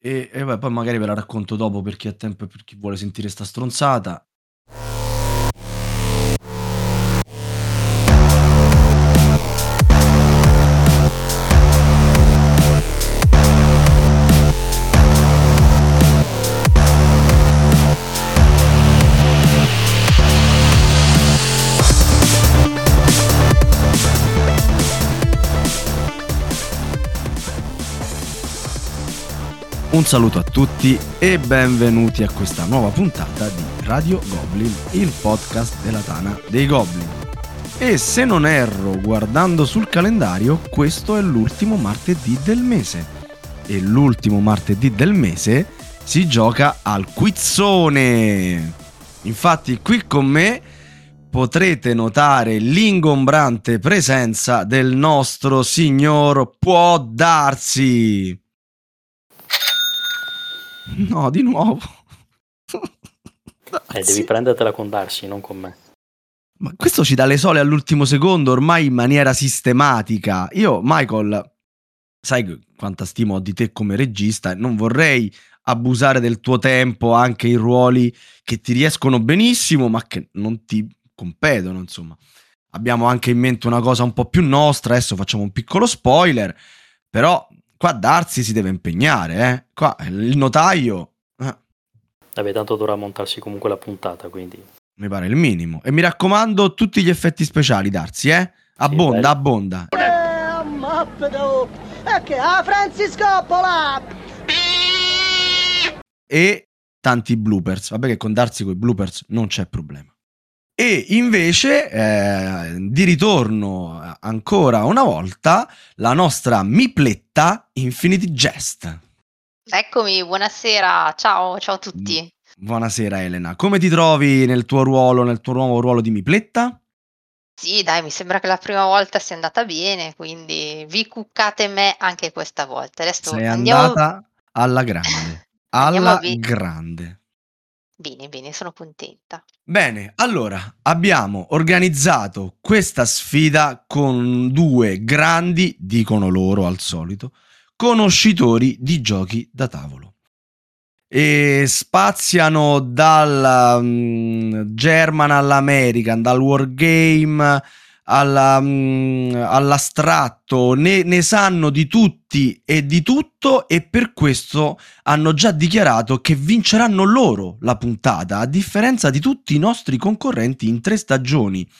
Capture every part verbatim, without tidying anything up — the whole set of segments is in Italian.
E, e beh, poi magari ve la racconto dopo per chi ha tempo e per chi vuole sentire sta stronzata. Un saluto a tutti e benvenuti a questa nuova puntata di Radio Goblin, il podcast della Tana dei Goblin. E se non erro, guardando sul calendario, questo è l'ultimo martedì del mese. E l'ultimo martedì del mese si gioca al Quizzone. Infatti qui con me potrete notare l'ingombrante presenza del nostro signor Può Darsi. No, di nuovo. Eh, devi prendertela con Darsi, non con me. Ma questo ci dà le sole all'ultimo secondo, ormai in maniera sistematica. Io, Michael, sai quanta stima ho di te come regista, non vorrei abusare del tuo tempo anche in ruoli che ti riescono benissimo, ma che non ti competono, insomma. Abbiamo anche in mente una cosa un po' più nostra, adesso facciamo un piccolo spoiler, però... Qua Darsi si deve impegnare, eh? Qua il notaio... Eh. Vabbè, tanto dovrà montarsi comunque la puntata, quindi... Mi pare il minimo. E mi raccomando, tutti gli effetti speciali, Darsi, eh? Abbonda, sì, abbonda. Eh, ammappedo! E che a Franciscoppola! E tanti bloopers. Vabbè che con Darsi coi bloopers non c'è problema. E invece, eh, di ritorno ancora una volta, la nostra Mipletta Infinite Jest. Eccomi, buonasera, ciao, ciao a tutti. Buonasera Elena, come ti trovi nel tuo ruolo, nel tuo nuovo ruolo di Mipletta? Sì, dai, mi sembra che la prima volta sia andata bene, quindi vi cuccate me anche questa volta. Adesso sei andiamo... andata alla grande, alla grande. Bene, bene, sono contenta. Bene, allora, abbiamo organizzato questa sfida con due grandi, dicono loro al solito, conoscitori di giochi da tavolo. E spaziano dal um, German all'American, dal Wargame alla, um, all'astratto, ne, ne sanno di tutti e di tutto e per questo hanno già dichiarato che vinceranno loro la puntata, a differenza di tutti i nostri concorrenti in tre stagioni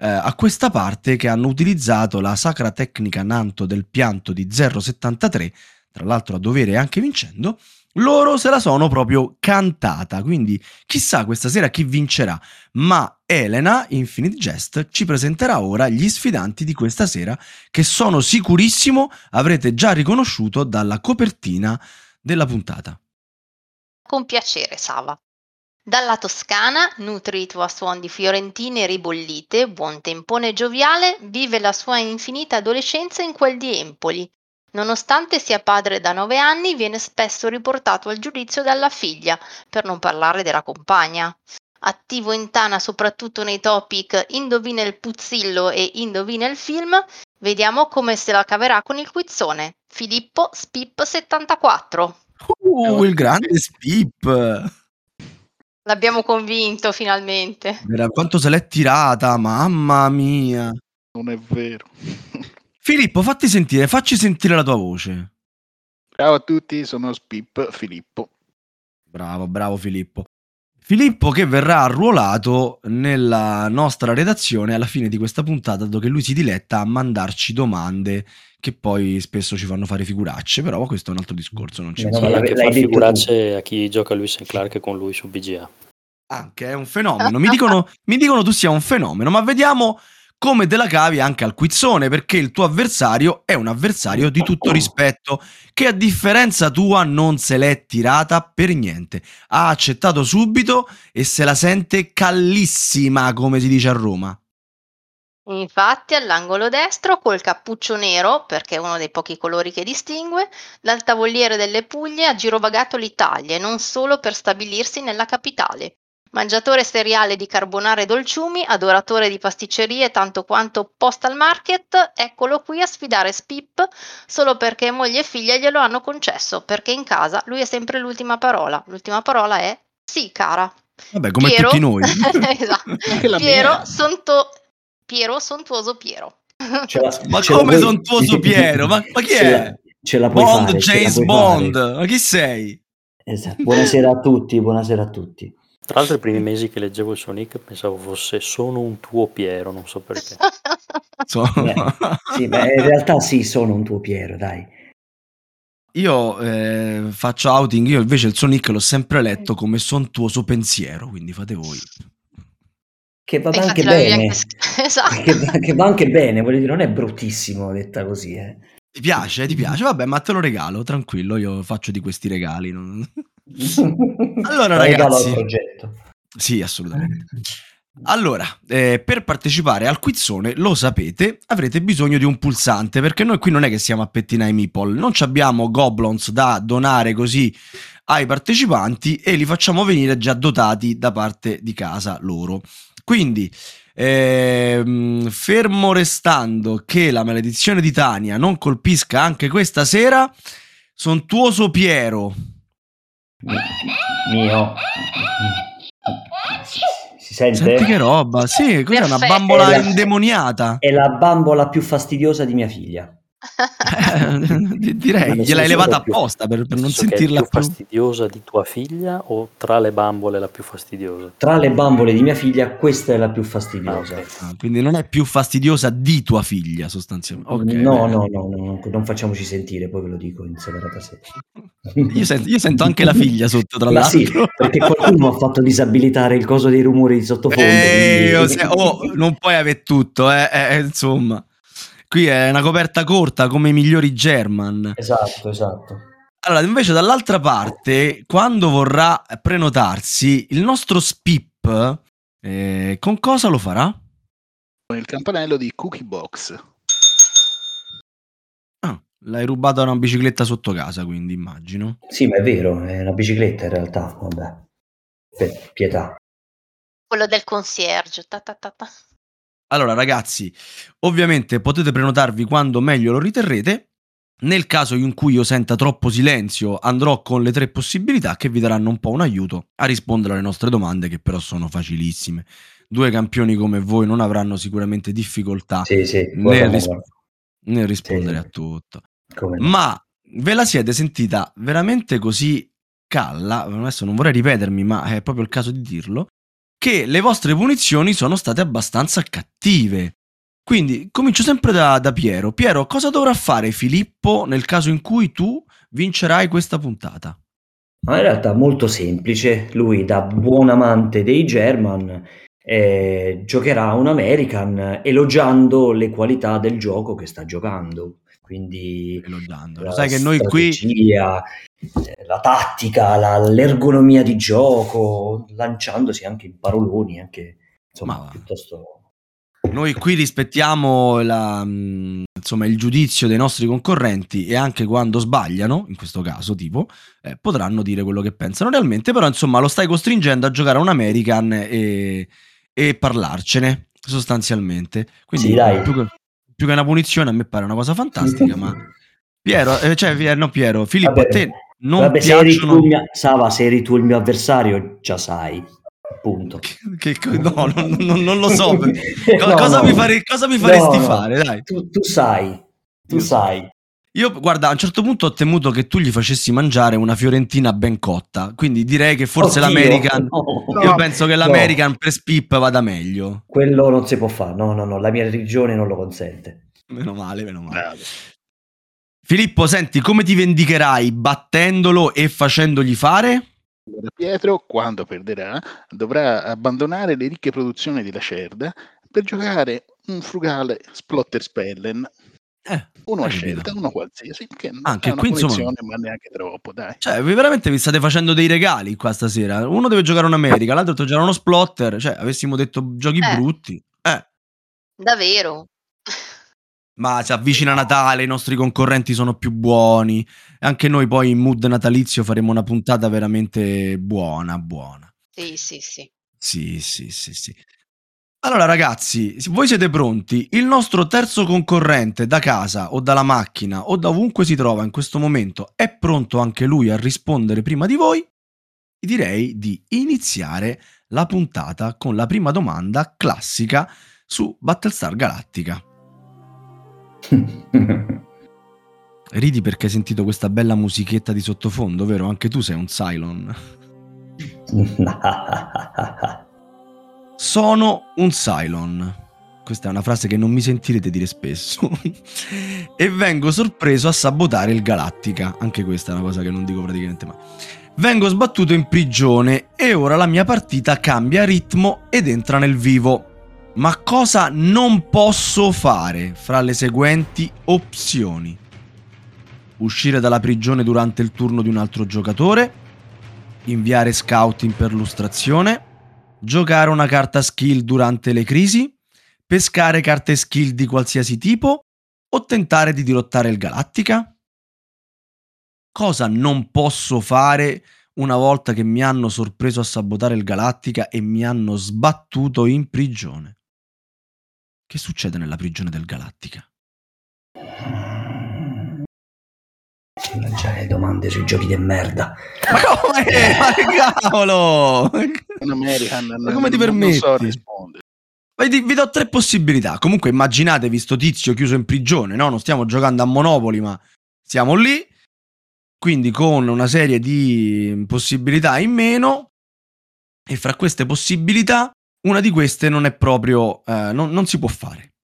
eh, a questa parte che hanno utilizzato la sacra tecnica Nanto del pianto di zero settantatré, tra l'altro a dovere anche vincendo. Loro se la sono proprio cantata, quindi chissà questa sera chi vincerà, ma Elena Infinite Jest ci presenterà ora gli sfidanti di questa sera che sono sicurissimo avrete già riconosciuto dalla copertina della puntata. Con piacere Sava. Dalla Toscana, nutrito a suon di fiorentine ribollite, buon tempone gioviale, vive la sua infinita adolescenza in quel di Empoli. Nonostante sia padre da nove anni, viene spesso riportato al giudizio dalla figlia, per non parlare della compagna. Attivo in Tana soprattutto nei topic Indovina il puzzillo e Indovina il film, vediamo come se la caverà con il quizzone. Filippo Spip settantaquattro. Uh, il grande Spip! L'abbiamo convinto finalmente. Era quanto se l'è tirata, mamma mia! Non è vero. Filippo, fatti sentire, facci sentire la tua voce. Ciao a tutti, sono Spip Filippo. Bravo, bravo Filippo. Filippo che verrà arruolato nella nostra redazione alla fine di questa puntata, dato che lui si diletta a mandarci domande che poi spesso ci fanno fare figuracce, però questo è un altro discorso, non c'è. No, no, anche fare figuracce a chi gioca Lewis and Clark con lui su B G A. Anche, è un fenomeno. Mi dicono, mi dicono tu sia un fenomeno, ma vediamo... come te la cavi anche al quizzone, perché il tuo avversario è un avversario di tutto rispetto, che a differenza tua non se l'è tirata per niente. Ha accettato subito e se la sente callissima, come si dice a Roma. Infatti all'angolo destro, col cappuccio nero, perché è uno dei pochi colori che distingue, dal tavoliere delle Puglie ha girovagato l'Italia e non solo per stabilirsi nella capitale. Mangiatore seriale di carbonare e dolciumi, adoratore di pasticcerie tanto quanto Postal Market, eccolo qui a sfidare Spip solo perché moglie e figlia glielo hanno concesso, perché in casa lui è sempre l'ultima parola. L'ultima parola è sì, cara. Vabbè, come Piero... tutti noi. Esatto. Piero, sonto... Piero, sontuoso Piero. Ce la... Ma ce come sontuoso Piero? Ma, ma chi ce è? La... Ce la puoi Bond, fare, James ce la puoi Bond. Fare. Ma chi sei? Esatto. Buonasera a tutti, buonasera a tutti. Tra l'altro i primi mesi che leggevo il suo nick pensavo fosse sono un tuo Piero, non so perché. Sono... Beh, sì, beh, in realtà sì, sono un tuo Piero, dai. Io eh, faccio outing, io invece il suo nick l'ho sempre letto come sontuoso pensiero, quindi fate voi. Che va anche bene, anche... Esatto. Che, va, che va anche bene, voglio dire, non è bruttissimo detta così, eh. Ti piace, ti piace, vabbè, ma te lo regalo, tranquillo, io faccio di questi regali. Non... Allora ragazzi, sì, assolutamente. Allora, eh, per partecipare al quizzone, lo sapete, avrete bisogno di un pulsante, perché noi qui non è che siamo a pettinare i meeple, non abbiamo goblons da donare così ai partecipanti e li facciamo venire già dotati da parte di casa loro. Quindi, eh, fermo restando che la maledizione di Tania non colpisca anche questa sera, sontuoso Piero mio. Si sente? Senti che roba, sì, quella è una bambola è la, indemoniata. È la bambola più fastidiosa di mia figlia. Eh, direi, gliel'hai levata apposta per, per non sentirla più fastidiosa di tua figlia o tra le bambole la più fastidiosa? Tra le bambole di mia figlia questa è la più fastidiosa. Ah, okay. Ah, quindi non è più fastidiosa di tua figlia sostanzialmente. Okay, no, no, no, no, non facciamoci sentire, poi ve lo dico in separata sede. Io sento, io sento anche la figlia sotto, tra l'altro. Sì, perché qualcuno ha fatto disabilitare il coso dei rumori di sottofondo. Ehi, quindi... se... oh, non puoi avere tutto, eh, eh, insomma. Qui è una coperta corta come i migliori German. Esatto, esatto. Allora, invece dall'altra parte, quando vorrà prenotarsi, il nostro Spip, eh, con cosa lo farà? Con il campanello di Cookie Box. Ah, l'hai rubato a una bicicletta sotto casa, quindi immagino. Sì, ma è vero, è una bicicletta in realtà, vabbè. Per pietà. Quello del concierge, ta ta ta ta. Allora ragazzi, ovviamente potete prenotarvi quando meglio lo riterrete. Nel caso in cui io senta troppo silenzio andrò con le tre possibilità che vi daranno un po' un aiuto a rispondere alle nostre domande, che però sono facilissime. Due campioni come voi non avranno sicuramente difficoltà sì, sì, nel, risp- nel rispondere sì, a tutto. Come no. Ma ve la siete sentita veramente così calla, adesso non vorrei ripetermi ma è proprio il caso di dirlo, che le vostre punizioni sono state abbastanza cattive. Quindi comincio sempre da, da Piero. Piero, cosa dovrà fare Filippo nel caso in cui tu vincerai questa puntata? Ma in realtà molto semplice. Lui, da buon amante dei German, eh, giocherà un American elogiando le qualità del gioco che sta giocando. Quindi elogiando. Lo sai che noi qui... la tattica, la, l'ergonomia di gioco, lanciandosi anche in paroloni, anche insomma, ma piuttosto. Noi qui rispettiamo la, insomma, il giudizio dei nostri concorrenti e anche quando sbagliano, in questo caso tipo, eh, potranno dire quello che pensano realmente, però insomma lo stai costringendo a giocare a un American e, e parlarcene sostanzialmente. Quindi sì, dai. Più, che, più che una punizione a me pare una cosa fantastica, ma Piero, eh, cioè Pier, no, Piero, Filippo a te... Non Vabbè, se eri, tu mio, Sava, se eri tu il mio avversario, già sai, appunto. Che, che, no, non, non, non lo so. no, cosa, no. Mi fare, cosa mi faresti no, fare? Dai. Tu, tu sai, tu io, sai. Io, guarda, a un certo punto ho temuto che tu gli facessi mangiare una fiorentina ben cotta, quindi direi che forse Oddio, l'American, no, io no, penso che l'American no. per Spip vada meglio. Quello non si può fare, no, no, no, la mia religione non lo consente. Meno male, meno male. Bravo. Filippo, senti, come ti vendicherai battendolo e facendogli fare? Pietro, quando perderà, dovrà abbandonare le ricche produzioni di Lacerda per giocare un frugale Splotterspellen. Eh, uno a scelta, uno qualsiasi, che anche non è una punizione, insomma... ma neanche troppo, dai. Cioè, vi veramente vi state facendo dei regali qua stasera. Uno deve giocare un America, l'altro deve giocare uno Splotter. Cioè, avessimo detto giochi eh. brutti. Eh. Davvero? Ma si avvicina Natale, i nostri concorrenti sono più buoni. Anche noi poi in mood natalizio faremo una puntata veramente buona, buona. Sì, sì, sì. Sì, sì, sì, sì. Allora ragazzi, voi siete pronti? Il nostro terzo concorrente da casa o dalla macchina o da ovunque si trova in questo momento è pronto anche lui a rispondere prima di voi? Direi di iniziare la puntata con la prima domanda classica su Battlestar Galactica. Ridi perché hai sentito questa bella musichetta di sottofondo, vero? Anche tu sei un Cylon. Sono un Cylon. Questa è una frase che non mi sentirete dire spesso. E vengo sorpreso a sabotare il Galactica. Anche questa è una cosa che non dico praticamente mai. Vengo sbattuto in prigione e ora la mia partita cambia ritmo ed entra nel vivo. Ma cosa non posso fare fra le seguenti opzioni? Uscire dalla prigione durante il turno di un altro giocatore, inviare scouting per lustrazione, giocare una carta skill durante le crisi, pescare carte skill di qualsiasi tipo o tentare di dirottare il Galactica? Cosa non posso fare una volta che mi hanno sorpreso a sabotare il Galactica e mi hanno sbattuto in prigione? Che succede nella prigione del Galactica? Lanciare domande sui giochi di merda. Ma come? Ma cavolo! American, ma come ti permetti? Non so rispondere. Vi do tre possibilità. Comunque immaginatevi sto tizio chiuso in prigione, no? Non stiamo giocando a Monopoli, ma siamo lì. Quindi con una serie di possibilità in meno, e fra queste possibilità una di queste non è proprio, eh, non, non si può fare.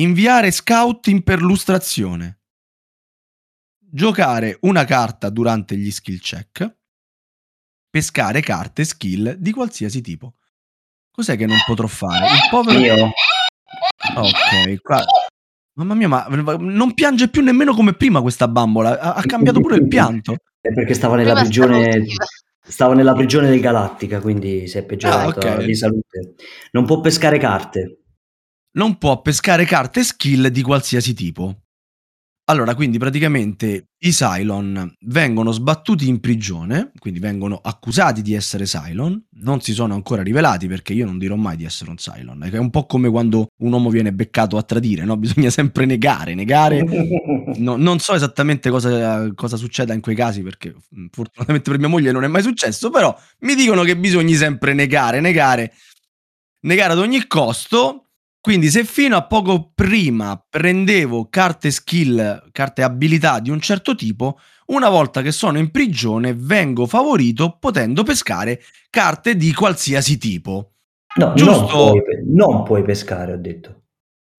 Inviare scouting per lustrazione, giocare una carta durante gli skill check, pescare carte skill di qualsiasi tipo. Cos'è che non potrò fare? Il povero... Io. Ok, qua... Mamma mia, ma non piange più nemmeno come prima questa bambola, ha, ha cambiato pure il pianto. È perché stava nella prigione stava nella prigione del Galactica, quindi si è peggiorato ah, okay. di salute. Non può pescare carte. Non può pescare carte skill di qualsiasi tipo. Allora, quindi praticamente i Cylon vengono sbattuti in prigione, quindi vengono accusati di essere Cylon, non si sono ancora rivelati perché io non dirò mai di essere un Cylon, è un po' come quando un uomo viene beccato a tradire, no? Bisogna sempre negare, negare, no, non so esattamente cosa, cosa succeda in quei casi perché fortunatamente per mia moglie non è mai successo, però mi dicono che bisogna sempre negare, negare, negare ad ogni costo. Quindi se fino a poco prima prendevo carte skill, carte abilità di un certo tipo, una volta che sono in prigione vengo favorito potendo pescare carte di qualsiasi tipo. No, giusto? Non puoi, non puoi pescare, ho detto.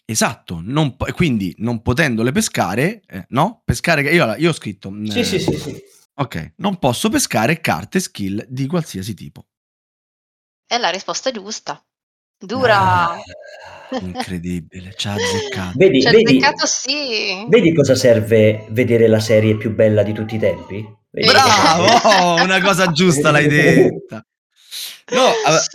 Esatto, non, quindi non potendole pescare, eh, no? Pescare, io, io ho scritto... Sì, eh, sì, sì, sì. Ok, non posso pescare carte skill di qualsiasi tipo. È la risposta giusta. Dura... Eh. Incredibile, ci ha azzeccato. Vedi, ci ha azzeccato, sì. Vedi cosa serve vedere la serie più bella di tutti i tempi? Vedi? Bravo, una cosa giusta l'hai detta. No,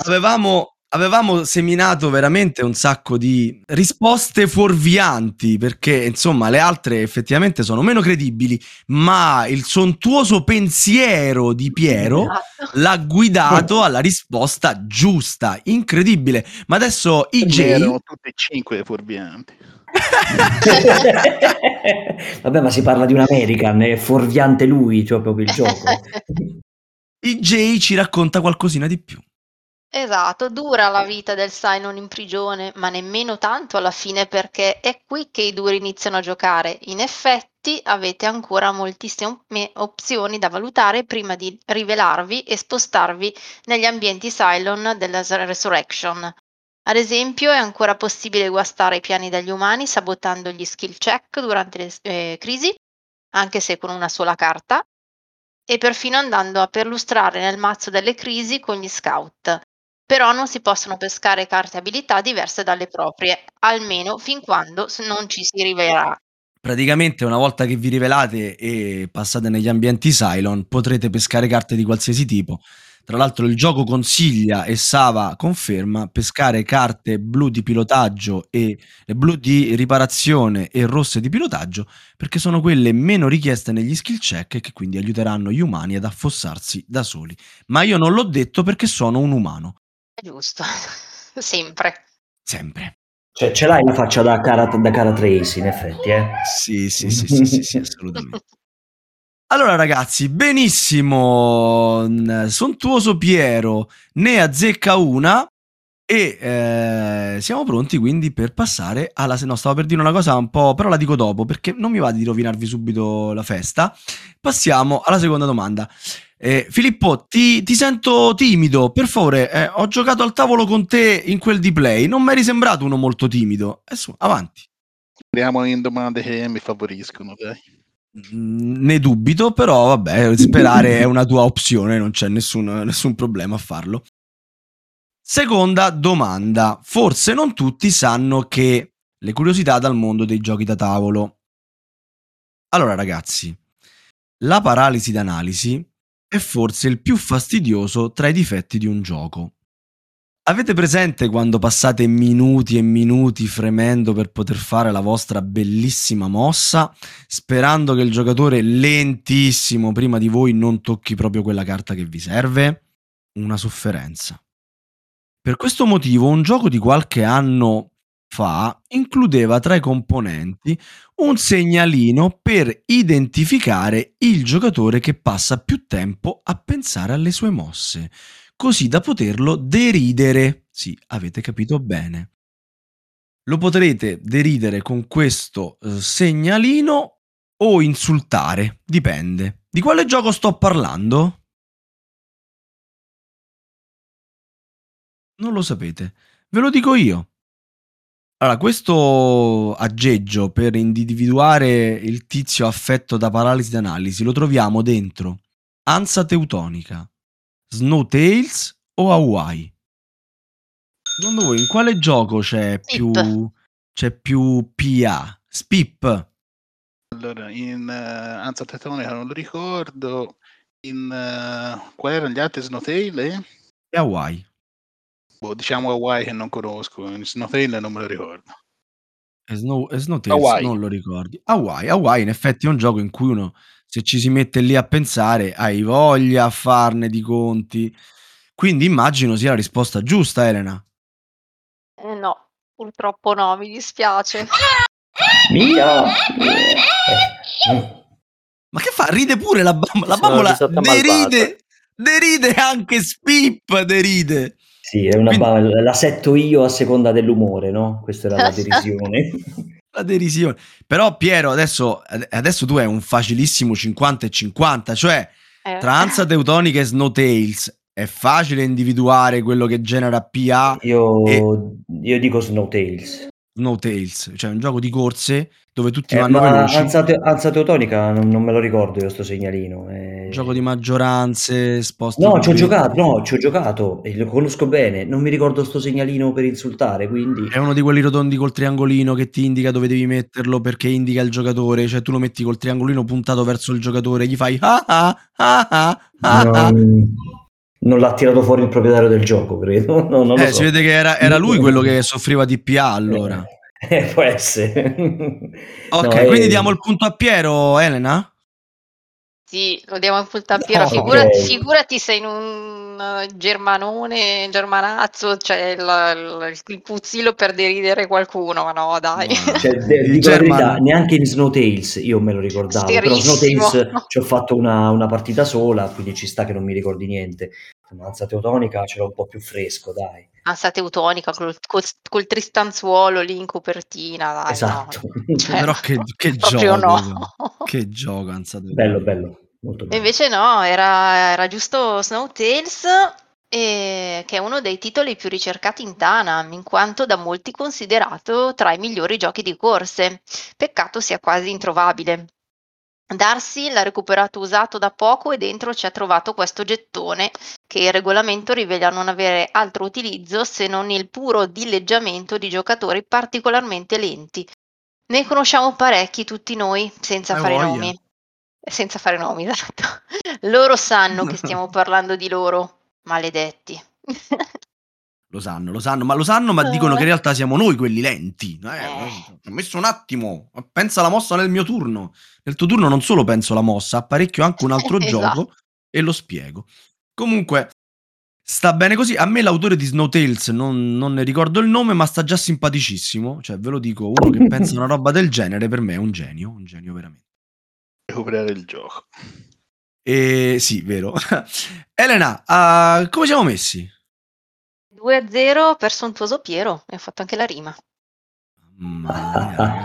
avevamo, avevamo seminato veramente un sacco di risposte fuorvianti perché insomma le altre effettivamente sono meno credibili, ma il sontuoso pensiero di Piero l'ha guidato alla risposta giusta. Incredibile. Ma adesso I J erano tutte e cinque le fuorvianti. Vabbè, ma si parla di un American, è fuorviante lui, cioè proprio il gioco. I J ci racconta qualcosina di più. Esatto, dura la vita del Cylon in prigione, ma nemmeno tanto alla fine perché è qui che i duri iniziano a giocare. In effetti avete ancora moltissime opzioni da valutare prima di rivelarvi e spostarvi negli ambienti Cylon della Resurrection. Ad esempio è ancora possibile guastare i piani dagli umani sabotando gli skill check durante le eh, crisi, anche se con una sola carta, e perfino andando a perlustrare nel mazzo delle crisi con gli scout. Però non si possono pescare carte abilità diverse dalle proprie, almeno fin quando non ci si rivelerà. Praticamente una volta che vi rivelate e passate negli ambienti Cylon potrete pescare carte di qualsiasi tipo. Tra l'altro il gioco consiglia e Sava conferma pescare carte blu di pilotaggio e blu di riparazione e rosse di pilotaggio perché sono quelle meno richieste negli skill check e che quindi aiuteranno gli umani ad affossarsi da soli. Ma io non l'ho detto perché sono un umano. giusto, sempre. Sempre. Cioè, ce l'hai la faccia da cara, da cara Tracy, in effetti, eh? Sì, sì, sì, sì, sì, sì, assolutamente. Allora, ragazzi, benissimo. Sontuoso Piero ne azzecca una e eh, siamo pronti quindi per passare alla... No, stavo per dire una cosa un po', però la dico dopo, perché non mi va di rovinarvi subito la festa. Passiamo alla seconda domanda. Eh, Filippo, ti, ti sento timido, per favore, eh, ho giocato al tavolo con te in quel di play, non mi eri sembrato uno molto timido. Eh, su, avanti. Andiamo in domande che mi favoriscono, dai. Mm, ne dubito, però vabbè, sperare è una tua opzione, non c'è nessun, nessun problema a farlo. Seconda domanda. Forse non tutti sanno che le curiosità dal mondo dei giochi da tavolo. Allora, ragazzi, la paralisi d'analisi è forse il più fastidioso tra i difetti di un gioco. Avete presente quando passate minuti e minuti fremendo per poter fare la vostra bellissima mossa, sperando che il giocatore lentissimo prima di voi non tocchi proprio quella carta che vi serve? Una sofferenza. Per questo motivo un gioco di qualche anno fa includeva tra i componenti un segnalino per identificare il giocatore che passa più tempo a pensare alle sue mosse, così da poterlo deridere. Sì, avete capito bene. Lo potrete deridere con questo eh, segnalino o insultare, dipende. Di quale gioco sto parlando? Non lo sapete. Ve lo dico io. Allora, questo aggeggio per individuare il tizio affetto da paralisi d'analisi lo troviamo dentro Hansa Teutonica, Snow Tails o Hawaii. Secondo voi in quale gioco c'è più c'è più P A? Spip. Allora, in uh, Hansa Teutonica non lo ricordo, in uh, quali erano gli altri? Snow Tails eh? e Hawaii. Boh, diciamo Hawaii che non conosco, Snow Tails non me lo ricordo. Snow, Snow Tails Hawaii. Non lo ricordi. Hawaii, Hawaii in effetti è un gioco in cui uno, se ci si mette lì a pensare, hai voglia a farne di conti. Quindi immagino sia la risposta giusta, Elena. Eh no, purtroppo no, mi dispiace. Mia! Ma che fa? Ride pure la bambola, la bambola deride, deride anche Spip, deride. Sì, è una Quindi... la setto io a seconda dell'umore, no? Questa era la derisione. La derisione. Però Piero, adesso, adesso tu hai un facilissimo cinquanta e cinquanta, cioè eh. tra Hansa Teutonica e Snow Tails è facile individuare quello che genera P A. Io, e... io dico Snow Tails. Snow Tails, cioè un gioco di corse dove tutti eh, vanno veloci. Hansa te- Hansa Teutonica non, non me lo ricordo io sto segnalino. Eh... Gioco di maggioranze, sposti. No, ci ho giocato, no, ci ho giocato e lo conosco bene. Non mi ricordo sto segnalino per insultare, quindi. È uno di quelli rotondi col triangolino che ti indica dove devi metterlo perché indica il giocatore, cioè tu lo metti col triangolino puntato verso il giocatore, gli fai ah ah ah ah ah. Non, ah. non l'ha tirato fuori il proprietario del gioco, credo. No, non eh, lo so. Si vede che era, era lui quello che soffriva di P A allora. Eh. Eh, può essere. Ok, no, quindi eh... diamo il punto a Piero, Elena? Sì, lo diamo il punto a Piero. No, figurati, okay. figurati se in un germanone, germanazzo, c'è cioè il, il puzzillo per deridere qualcuno, ma no, dai. No. Cioè, dico la verità, neanche in Snow Tails io me lo ricordavo, però Snow Tails no. Ci ho fatto una, una partita sola, quindi ci sta che non mi ricordi niente. Hansa Teutonica ce l'ho un po' più fresco, dai. Hansa Teutonica col, col, col Tristanzuolo lì in copertina, dai, esatto. No. Cioè, però che, che gioco, no. Che gioco Hansa Teutonica. Bello, bello, molto bello. Invece no, era, era giusto Snow Tails, eh, che è uno dei titoli più ricercati in Tana, in quanto da molti considerato tra i migliori giochi di corse. Peccato sia quasi introvabile. Darsi l'ha recuperato usato da poco e dentro ci ha trovato questo gettone che il regolamento rivela non avere altro utilizzo se non il puro dileggiamento di giocatori particolarmente lenti. Ne conosciamo parecchi tutti noi, senza fare nomi. Senza fare nomi, esatto. Loro sanno che stiamo parlando di loro, maledetti. Lo sanno, lo sanno, ma lo sanno, ma dicono che in realtà siamo noi quelli lenti. Eh, eh. Ho messo un attimo, pensa alla mossa nel mio turno. Nel tuo turno non solo penso alla mossa, apparecchio anche un altro esatto. gioco e lo spiego. Comunque, Sta bene così. A me l'autore di Snow Tails non, non ne ricordo il nome, ma sta già simpaticissimo. Cioè, ve lo dico, uno che pensa una roba del genere per me è un genio, un genio veramente. Recuperare il gioco. E sì, vero. Elena, uh, come siamo messi? due a zero per sontuoso Piero, e ho fatto anche la rima. Ma...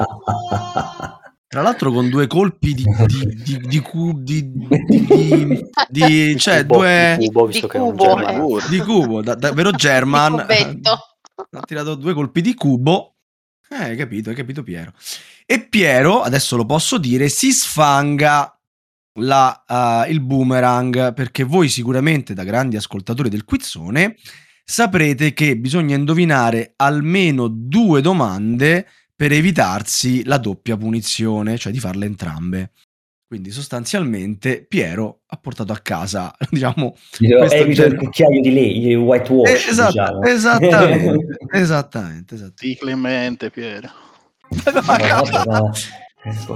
Tra l'altro con due colpi di di di di, cu, di, di, di cioè cubo, due di cubo, visto di che cubo, è un eh. di cubo da, da, vero German ha tirato due colpi di cubo. Eh, hai capito, hai capito Piero. E Piero, adesso lo posso dire, si sfanga la, uh, il boomerang, perché voi sicuramente da grandi ascoltatori del Quizzone saprete che bisogna indovinare almeno due domande per evitarsi la doppia punizione, cioè di farle entrambe. Quindi sostanzialmente Piero ha portato a casa, diciamo, evito il cucchiaio di lei, il whitewash, esatto, diciamo. Esattamente, esattamente, esattamente. Di Clemente, Piero. No, no, no.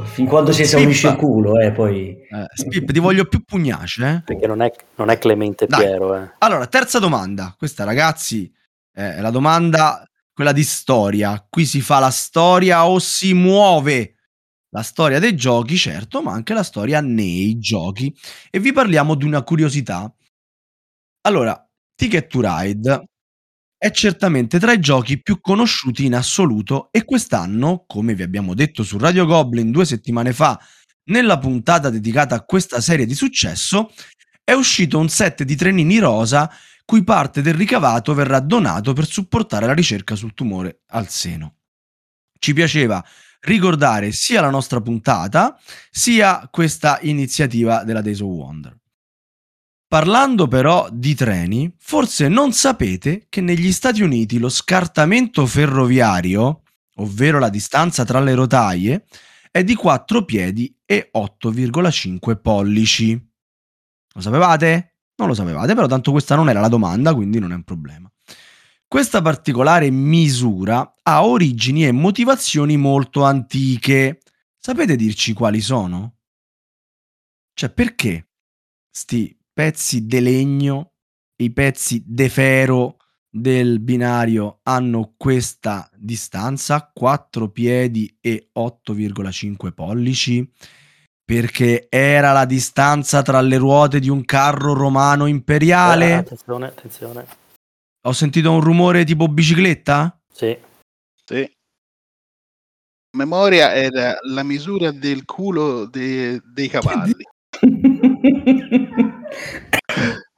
Fin quando ci siamo lisci il culo, eh, poi... Eh, Spip, ti voglio più pugnace, eh? Perché non è, non è Clemente, dai. Piero, eh. Allora, terza domanda. Questa, ragazzi, è la domanda... quella di storia, qui si fa la storia o si muove la storia dei giochi, certo, ma anche la storia nei giochi, e vi parliamo di una curiosità. Allora, Ticket to Ride è certamente tra i giochi più conosciuti in assoluto, e quest'anno, come vi abbiamo detto su Radio Goblin due settimane fa nella puntata dedicata a questa serie di successo, è uscito un set di trenini rosa cui parte del ricavato verrà donato per supportare la ricerca sul tumore al seno. Ci piaceva ricordare sia la nostra puntata, sia questa iniziativa della Days of Wonder. Parlando però di treni, forse non sapete che negli Stati Uniti lo scartamento ferroviario, ovvero la distanza tra le rotaie, è di quattro piedi e otto virgola cinque pollici. Lo sapevate? Non lo sapevate, però tanto questa non era la domanda, quindi non è un problema. Questa particolare misura ha origini e motivazioni molto antiche. Sapete dirci quali sono? Cioè, perché sti pezzi de legno, i pezzi de ferro del binario hanno questa distanza, quattro piedi e otto virgola cinque pollici? Perché era la distanza tra le ruote di un carro romano imperiale. Ah, attenzione, attenzione. Ho sentito un rumore tipo bicicletta? Sì. Sì. Memoria era la misura del culo de- dei cavalli.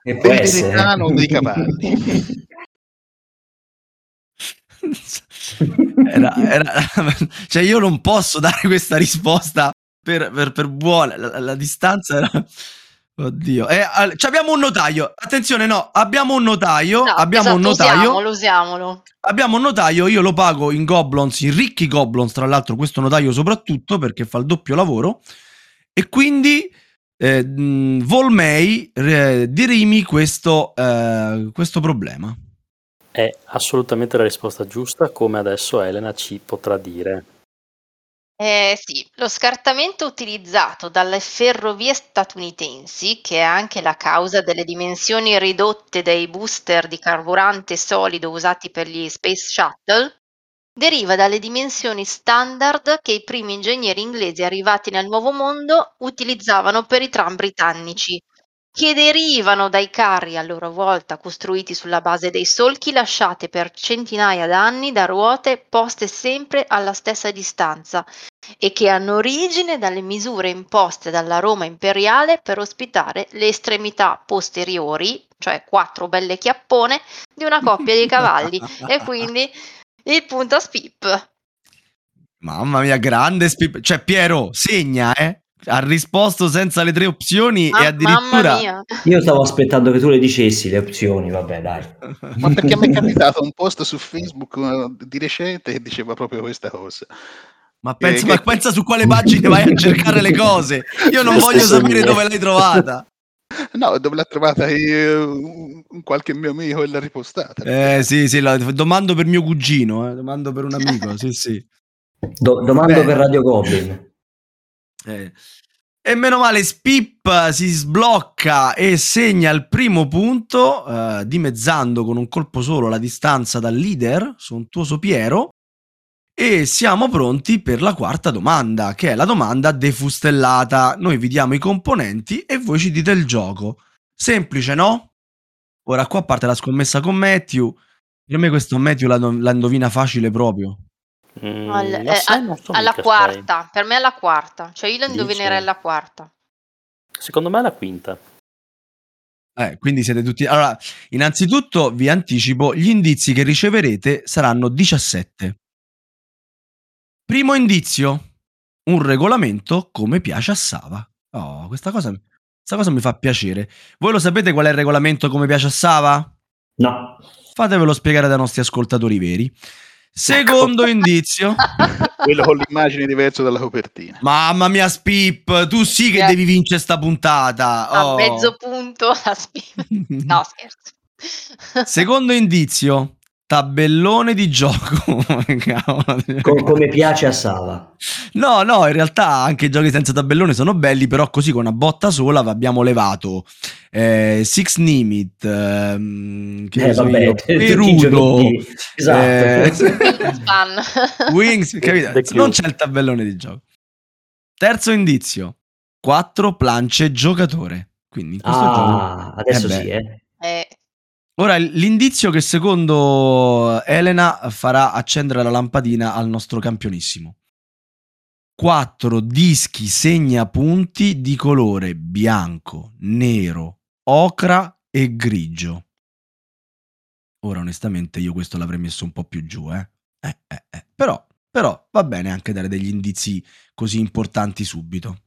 E poi del titano dei cavalli. Era, era... Cioè, io non posso dare questa risposta. Per, per, per buona la, la distanza era... Oddio, eh, all... abbiamo un notaio. Attenzione, no, abbiamo un notaio. No, abbiamo esatto, un notaio. Usiamolo, usiamolo. Abbiamo un notaio. Io lo pago in goblins, in ricchi goblins. Tra l'altro, questo notaio, soprattutto perché fa il doppio lavoro. E quindi, eh, Volmei, eh, dirimi questo, eh, questo problema. È assolutamente la risposta giusta, come adesso Elena ci potrà dire. Eh sì, lo scartamento utilizzato dalle ferrovie statunitensi, che è anche la causa delle dimensioni ridotte dei booster di carburante solido usati per gli Space Shuttle, deriva dalle dimensioni standard che i primi ingegneri inglesi arrivati nel Nuovo Mondo utilizzavano per i tram britannici, che derivano dai carri a loro volta costruiti sulla base dei solchi lasciati per centinaia d'anni da ruote poste sempre alla stessa distanza, e che hanno origine dalle misure imposte dalla Roma imperiale per ospitare le estremità posteriori, cioè quattro belle chiappone, di una coppia di cavalli. E quindi il punto a Spip. Mamma mia, grande Spip. Cioè Piero, segna, eh? Ha risposto senza le tre opzioni, ah, e addirittura io stavo aspettando che tu le dicessi le opzioni, vabbè dai. Ma perché mi è capitato un post su Facebook di recente che diceva proprio questa cosa. Ma pensa, eh, ma che... pensa su quale pagina vai a cercare le cose. Io non voglio sapere dove l'hai trovata. No, dove l'ha trovata io, qualche mio amico e l'ha ripostata. Eh sì, sì, la domando per mio cugino, eh, domando per un amico, sì, sì. Do- domando Beh. per Radio Goblin. Eh, E meno male Spip si sblocca e segna il primo punto, eh, dimezzando con un colpo solo la distanza dal leader, sontuoso Piero. E siamo pronti per la quarta domanda, che è la domanda defustellata. Noi vi diamo i componenti e voi ci dite il gioco. Semplice, no? Ora qua parte la scommessa con Matthew. Per me questo Matthew la, la indovina facile proprio. Mm, All, eh, sei, a, alla quarta, sei. Per me è alla quarta. Cioè io la indovinerei alla quarta. Secondo me è la quinta. Eh, quindi siete tutti... Allora, innanzitutto vi anticipo, gli indizi che riceverete saranno diciassette. Primo indizio, un regolamento come piace a Sava. Oh, questa cosa, questa cosa mi fa piacere. Voi lo sapete qual è il regolamento come piace a Sava? No. Fatevelo spiegare dai nostri ascoltatori veri. Secondo indizio. Quello con l'immagine diversa dalla copertina. Mamma mia Spip, tu sì che devi vincere sta puntata. Oh. A mezzo punto a Spip. No, scherzo. Secondo indizio. Tabellone di gioco. Come piace a Sava. No, no, in realtà anche i giochi senza tabellone sono belli, però così con una botta sola abbiamo levato eh, Six Nimit, ehm, che eh, so vabbè, Perudo, di... esatto. eh, Wings, capito? Non c'è il tabellone di gioco. Terzo indizio, quattro planche giocatore. Quindi in questo ah, gioco adesso eh sì, eh. eh. Ora, l'indizio che secondo Elena farà accendere la lampadina al nostro campionissimo. Quattro dischi segnapunti di colore bianco, nero, ocra e grigio. Ora, onestamente, io questo l'avrei messo un po' più giù, eh? Eh, eh, eh. Però, però va bene anche dare degli indizi così importanti subito.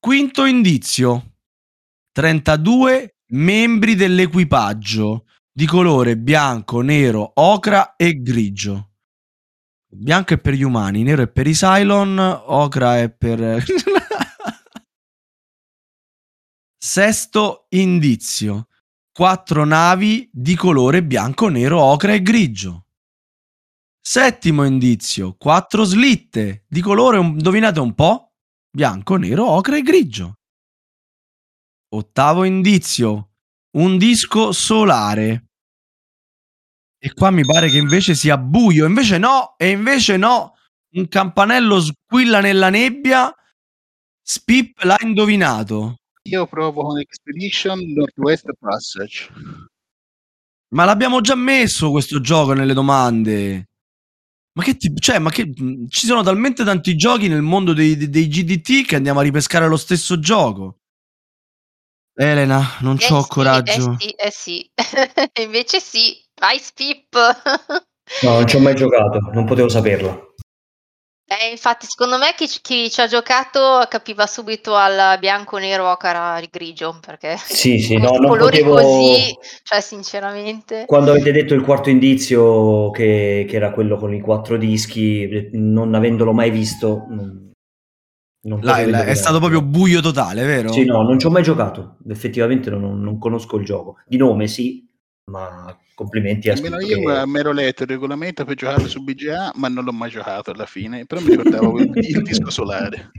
Quinto indizio. trentadue membri dell'equipaggio di colore bianco, nero, ocra e grigio. Bianco è per gli umani, nero è per i Cylon, ocra è per... Sesto indizio. Quattro navi di colore bianco, nero, ocra e grigio. Settimo indizio. Quattro slitte di colore, indovinate un po', bianco, nero, ocra e grigio. Ottavo indizio, un disco solare. E qua mi pare che invece sia buio, invece no, e invece no, un campanello squilla nella nebbia. Spip l'ha indovinato. Io provo con Expedition Northwest Passage. Ma l'abbiamo già messo questo gioco nelle domande. Ma che ti, cioè, ma che ci sono talmente tanti giochi nel mondo dei, dei, dei G D T che andiamo a ripescare lo stesso gioco. Elena, non eh c'ho sì, coraggio. Eh sì, eh sì. Invece sì, vai Spip. No, non ci ho mai giocato, non potevo saperlo. Eh, infatti, secondo me chi, chi ci ha giocato capiva subito al bianco, nero, ocra e grigio, perché sì, sì, no, non colori potevo... così, cioè sinceramente. Quando avete detto il quarto indizio che, che era quello con i quattro dischi, non avendolo mai visto... Là, là, è stato proprio buio totale, vero? Sì, no, non ci ho mai giocato. Effettivamente non, non conosco il gioco. Di nome sì, ma complimenti a Spip. Io che... mi ero letto il regolamento per giocarlo su B G A, ma non l'ho mai giocato alla fine. Però mi ricordavo il disco solare.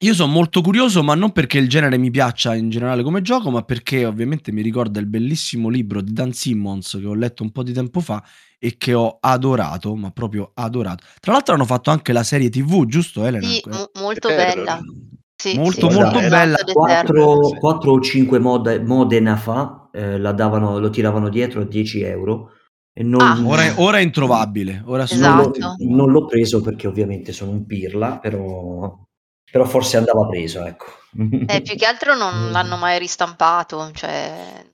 Io sono molto curioso, ma non perché il genere mi piaccia in generale come gioco, ma perché ovviamente mi ricorda il bellissimo libro di Dan Simmons che ho letto un po' di tempo fa e che ho adorato, ma proprio adorato. Tra l'altro hanno fatto anche la serie tivù, giusto Elena? Sì, m- molto bella. Sì, molto, sì, molto esatto, bella. quattro o cinque mod- modena fa, eh, la davano, lo tiravano dietro a dieci euro. E non... ah, ora, ora è introvabile. Ora esatto. non, l'ho, non l'ho preso perché ovviamente sono un pirla, però... però forse andava preso, ecco. Eh, più che altro non l'hanno mai ristampato, cioè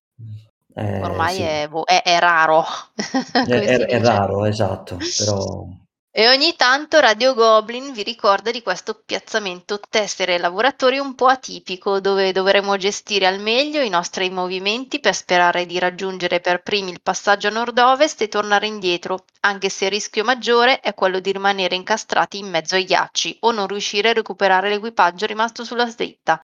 eh, ormai sì. è, è, è raro. è, è, è raro, esatto. Però... E ogni tanto Radio Goblin vi ricorda di questo piazzamento tessere lavoratori un po' atipico, dove dovremo gestire al meglio i nostri movimenti per sperare di raggiungere per primi il passaggio a nord-ovest e tornare indietro, anche se il rischio maggiore è quello di rimanere incastrati in mezzo ai ghiacci o non riuscire a recuperare l'equipaggio rimasto sulla slitta.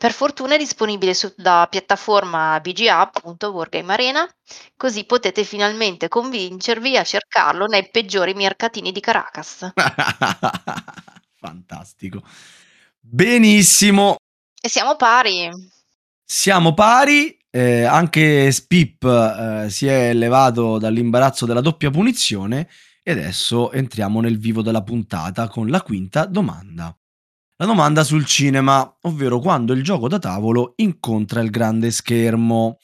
Per fortuna è disponibile sulla piattaforma B G A, appunto, Wargame Arena, così potete finalmente convincervi a cercarlo nei peggiori mercatini di Caracas. Fantastico. Benissimo. E siamo pari. Siamo pari. Eh, anche Spip eh, si è elevato dall'imbarazzo della doppia punizione e adesso entriamo nel vivo della puntata con la quinta domanda. La domanda sul cinema, ovvero quando il gioco da tavolo incontra il grande schermo,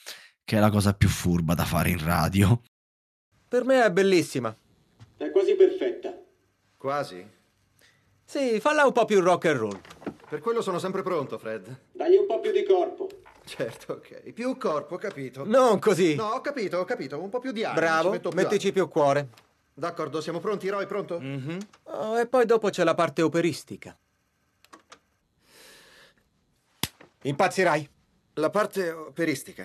che è la cosa più furba da fare in radio. Per me è bellissima. È quasi perfetta. Quasi? Sì, falla un po' più rock and roll. Per quello sono sempre pronto, Fred. Dagli un po' più di corpo. Certo, ok. Più corpo, capito. Non così. No, ho capito, ho capito. Un po' più di anima. Bravo, mettici più, mettici più cuore. D'accordo, siamo pronti, Roy, pronto? Mm-hmm. Oh, e poi dopo c'è la parte operistica. Impazzirai. La parte operistica.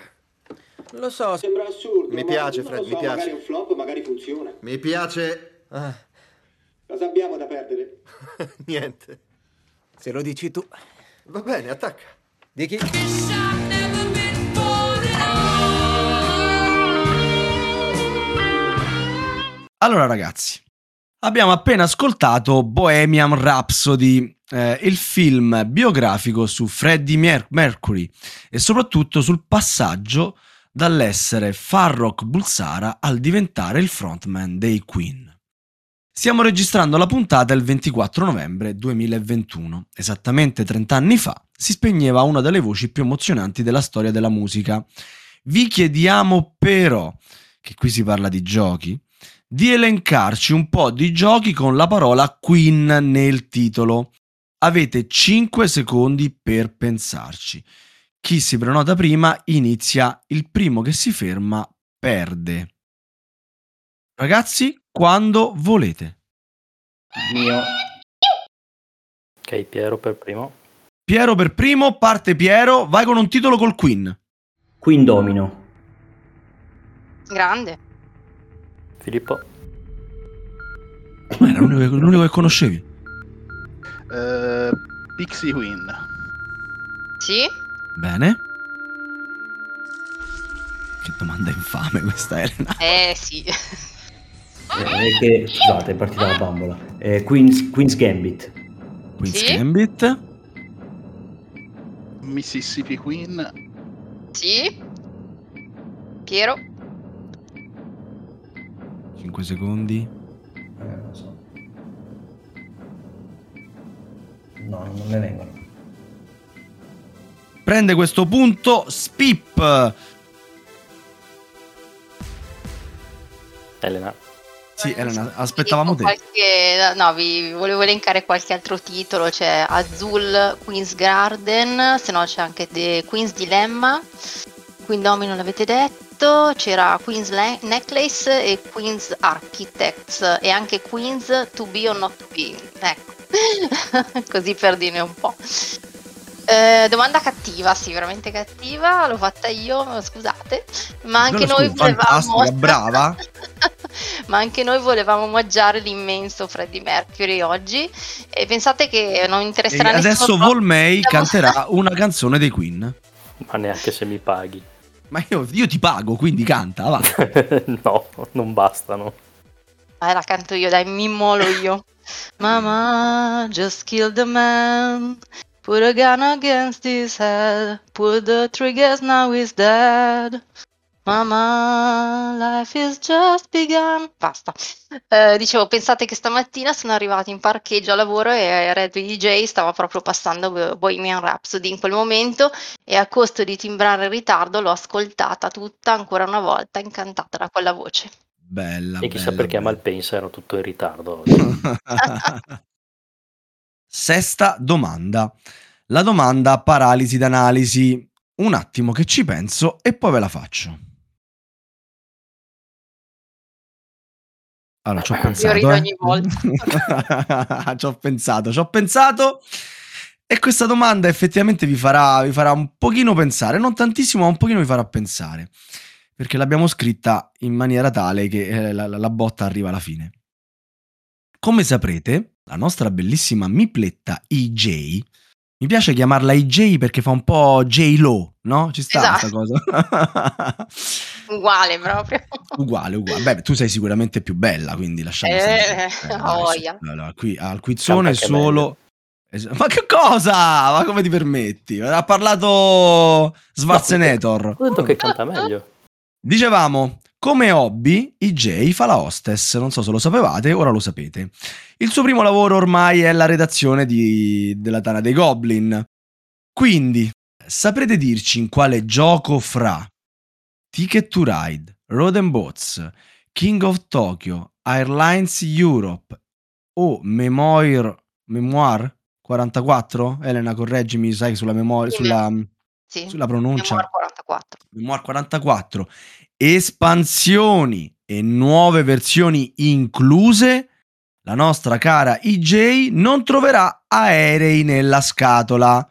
Lo so. Sembra assurdo. Mi piace, Fred, so, mi piace. Magari un flop, magari funziona. Mi piace. Ah. Cosa abbiamo da perdere? Niente. Se lo dici tu. Va bene, attacca. Di chi? Allora ragazzi, abbiamo appena ascoltato Bohemian Rhapsody, eh, il film biografico su Freddie Mer- Mercury e soprattutto sul passaggio dall'essere Farrokh Bulsara al diventare il frontman dei Queen. Stiamo registrando la puntata il ventiquattro novembre duemilaventuno. Esattamente trent'anni fa si spegneva una delle voci più emozionanti della storia della musica. Vi chiediamo però, che qui si parla di giochi, di elencarci un po' di giochi con la parola Queen nel titolo. Avete cinque secondi per pensarci. Chi si prenota prima inizia, il primo che si ferma perde. Ragazzi, quando volete. Mio. Ok, Piero per primo. Piero per primo, parte Piero, vai con un titolo col Queen. Queen Domino. Grande. Filippo. Ma era l'unico, l'unico che conoscevi. Uh, Pixie Queen. Sì. Bene. Che domanda infame questa, Elena. Eh sì. Eh, che, scusate, è partita la bambola. Eh, Queen's, Queen's Gambit. Queen's sì. Gambit. Mississippi Queen. Sì. Piero. cinque secondi. Eh, non so. No, non ne vengono. Prende questo punto Spip. Elena. Sì, Elena, aspettavamo te. Qualche... No, vi volevo elencare qualche altro titolo. C'è Azul Queen's Garden, se no c'è anche The Queen's Dilemma. Queen Domino l'avete detto, c'era Queen's Le- Necklace e Queen's Architects e anche Queen's To Be or Not To Be, ecco, così per dirne un po'. Eh, domanda cattiva, sì, veramente cattiva, l'ho fatta io, scusate, ma anche no, noi scusa, volevamo... brava! Ma anche noi volevamo omaggiare l'immenso Freddie Mercury oggi e pensate che non interesserà e nessuno... Adesso Volmey canterà una canzone dei Queen. Ma neanche se mi paghi. Ma io, io ti pago, quindi canta, va. No, non bastano. Ah, la canto io, dai, mi molo io. Mama, just kill the man. Put a gun against his head. Pull the triggers, now he's dead. Mama, life is just begun. Basta. Eh, dicevo, pensate che stamattina sono arrivati in parcheggio a lavoro e Red D J stava proprio passando Bohemian Rhapsody in quel momento e a costo di timbrare in ritardo l'ho ascoltata tutta ancora una volta, incantata da quella voce. Bella. E chissà bella, perché bella. A Malpensa ero tutto in ritardo. Sesta domanda. La domanda paralisi d'analisi. Un attimo che ci penso e poi ve la faccio. Allora, ci ho pensato, io rido ogni eh. volta. ci ho pensato, ci ho pensato e questa domanda effettivamente vi farà, vi farà un pochino pensare, non tantissimo, ma un pochino vi farà pensare, perché l'abbiamo scritta in maniera tale che la, la botta arriva alla fine. Come saprete, la nostra bellissima Mipletta I J, mi piace chiamarla I J perché fa un po' J-Lo, no? Ci sta esatto. Questa cosa. Uguale proprio. Uguale, uguale. Beh, tu sei sicuramente più bella, quindi lasciamo eh, stare. Eh, oh, yeah. Allora, qui al Quizzone solo Ma che cosa? Ma come ti permetti? Ha parlato Schwarzenegger. Ho detto che canta meglio. Dicevamo, come hobby, I J fa la hostess. Non so se lo sapevate, ora lo sapete. Il suo primo lavoro ormai è la redazione di, della Tana dei Goblin. Quindi, saprete dirci in quale gioco fra Ticket to Ride, Road and Boats, King of Tokyo, Airlines Europe o Memoir, Memoir quarantaquattro? Elena, correggimi, sai, sulla memoria, sulla, sì, sulla pronuncia. Memoir quarantaquattro. Memoir quarantaquattro. Espansioni e nuove versioni incluse, la nostra cara I J non troverà aerei nella scatola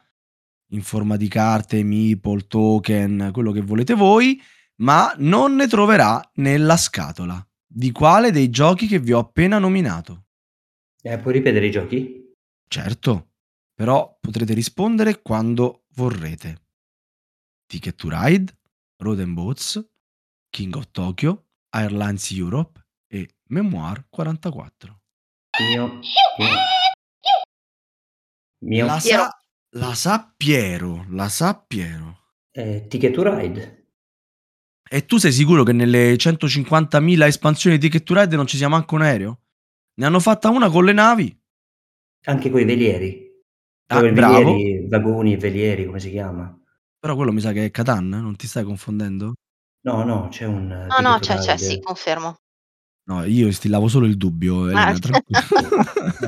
in forma di carte, meeple, token, quello che volete voi, ma non ne troverà nella scatola. Di quale dei giochi che vi ho appena nominato? Eh, puoi ripetere i giochi? Certo, però potrete rispondere quando vorrete. Ticket to Ride, Road and Boats, King of Tokyo, Airlines Europe e Memoir quarantaquattro. Mio. Mio. La sa, la sa Piero, la sa Piero. Eh, Ticket to Ride. E tu sei sicuro che nelle centocinquantamila espansioni di Ticket to Ride non ci sia manco un aereo? Ne hanno fatta una con le navi. Anche con i velieri. Ah, bravo. Velieri, vagoni e velieri, come si chiama? Però quello mi sa che è Catan, non ti stai confondendo? No, no, c'è un... No, no, c'è, c'è, sì, confermo. No, io stillavo solo il dubbio, Elena, ah,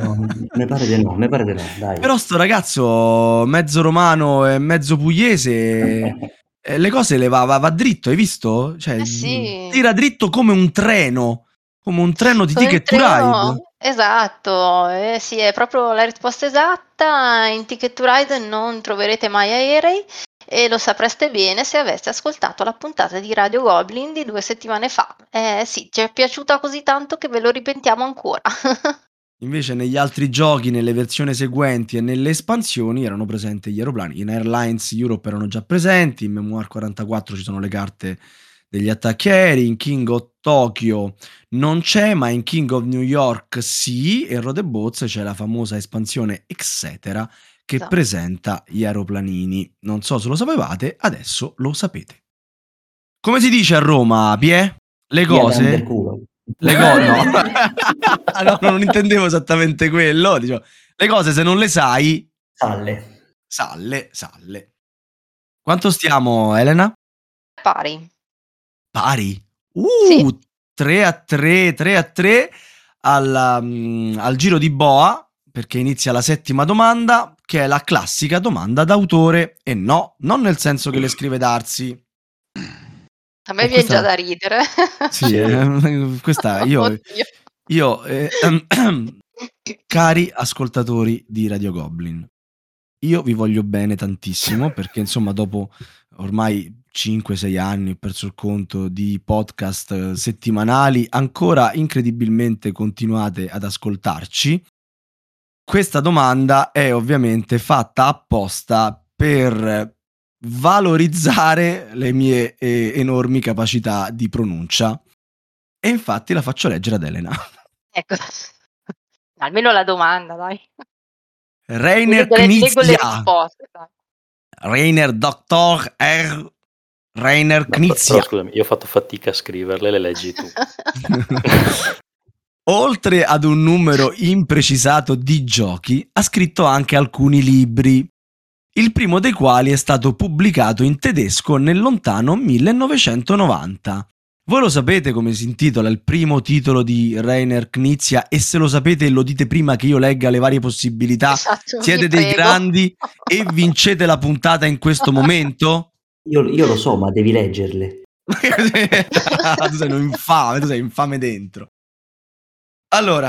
no, mi pare di no, mi pare di no, dai. Però sto ragazzo mezzo romano e mezzo pugliese... le cose le va, va, va dritto, hai visto? Cioè, eh sì. Tira dritto come un treno, come un treno di Ticket to Ride. Esatto, eh, sì, è proprio la risposta esatta. In Ticket to Ride non troverete mai aerei e lo sapreste bene se aveste ascoltato la puntata di Radio Goblin di due settimane fa. Eh sì, ci è piaciuta così tanto che ve lo ripetiamo ancora. Invece negli altri giochi, nelle versioni seguenti e nelle espansioni erano presenti gli aeroplani. In Airlines Europe erano già presenti, in Memoir quarantaquattro ci sono le carte degli attacchi aerei, in King of Tokyo non c'è, ma in King of New York sì, e in Road and Boats c'è la famosa espansione eccetera che sì, presenta gli aeroplanini. Non so se lo sapevate, adesso lo sapete. Come si dice a Roma, Pie? Le cose... Le cose no. no, non intendevo esattamente quello. Dicevo, le cose se non le sai, salle, salle, salle. Quanto stiamo, Elena? Pari, pari. Uh, sì. tre a tre, tre a tre al, um, al giro di boa, perché inizia la settima domanda, che è la classica domanda d'autore. E no, non nel senso che le scrive Darsi. A me viene questa... già da ridere. Sì, eh, questa io, io eh, cari ascoltatori di Radio Goblin, io vi voglio bene tantissimo, perché insomma dopo ormai cinque sei anni ho perso il conto di podcast settimanali, ancora incredibilmente continuate ad ascoltarci. Questa domanda è ovviamente fatta apposta per valorizzare le mie eh, enormi capacità di pronuncia, e infatti la faccio leggere ad Elena. Ecco, almeno la domanda, dai. Reiner Knizia, Reiner Doctor R. Reiner Knizia. No, scusami, io ho fatto fatica a scriverle, le leggi tu. Oltre ad un numero imprecisato di giochi, ha scritto anche alcuni libri, il primo dei quali è stato pubblicato in tedesco nel lontano millenovecentonovanta. Voi lo sapete come si intitola il primo titolo di Reiner Knizia, e se lo sapete lo dite prima che io legga le varie possibilità. Esatto, siete dei prego. Grandi e vincete la puntata in questo momento? Io, io lo so, ma devi leggerle. Tu sei un infame, tu sei infame dentro. Allora...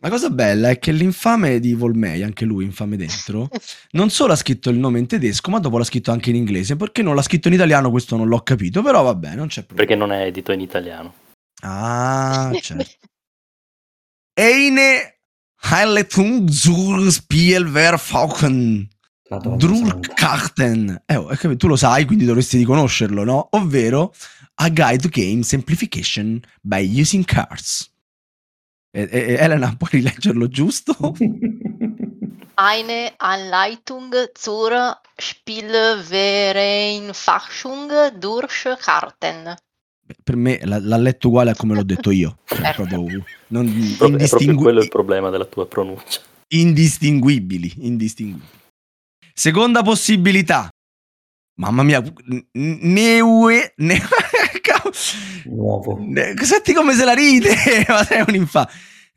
la cosa bella è che l'infame di Volmei, anche lui infame dentro, non solo ha scritto il nome in tedesco, ma dopo l'ha scritto anche in inglese. Perché non l'ha scritto in italiano, questo non l'ho capito, però vabbè, non c'è problema. Perché non è edito in italiano. Ah, certo. Eine Anleitung zur Spielvereinfachung durch Karten. Eh, tu lo sai, quindi dovresti riconoscerlo, no? Ovvero, a guide to game simplification by using cards. E, e, Elena, puoi rileggerlo giusto? Eine Anleitung zur Spielvereinfachung durch Karten. Per me l'ha, l'ha letto uguale a come l'ho detto io. Cioè, proprio, non, indistingu- è proprio quello il problema della tua pronuncia. Indistinguibili, indistinguibili. Seconda possibilità. Mamma mia, neue... Ne- Nuovo. Ne- senti come se la ride, ma è un'infa.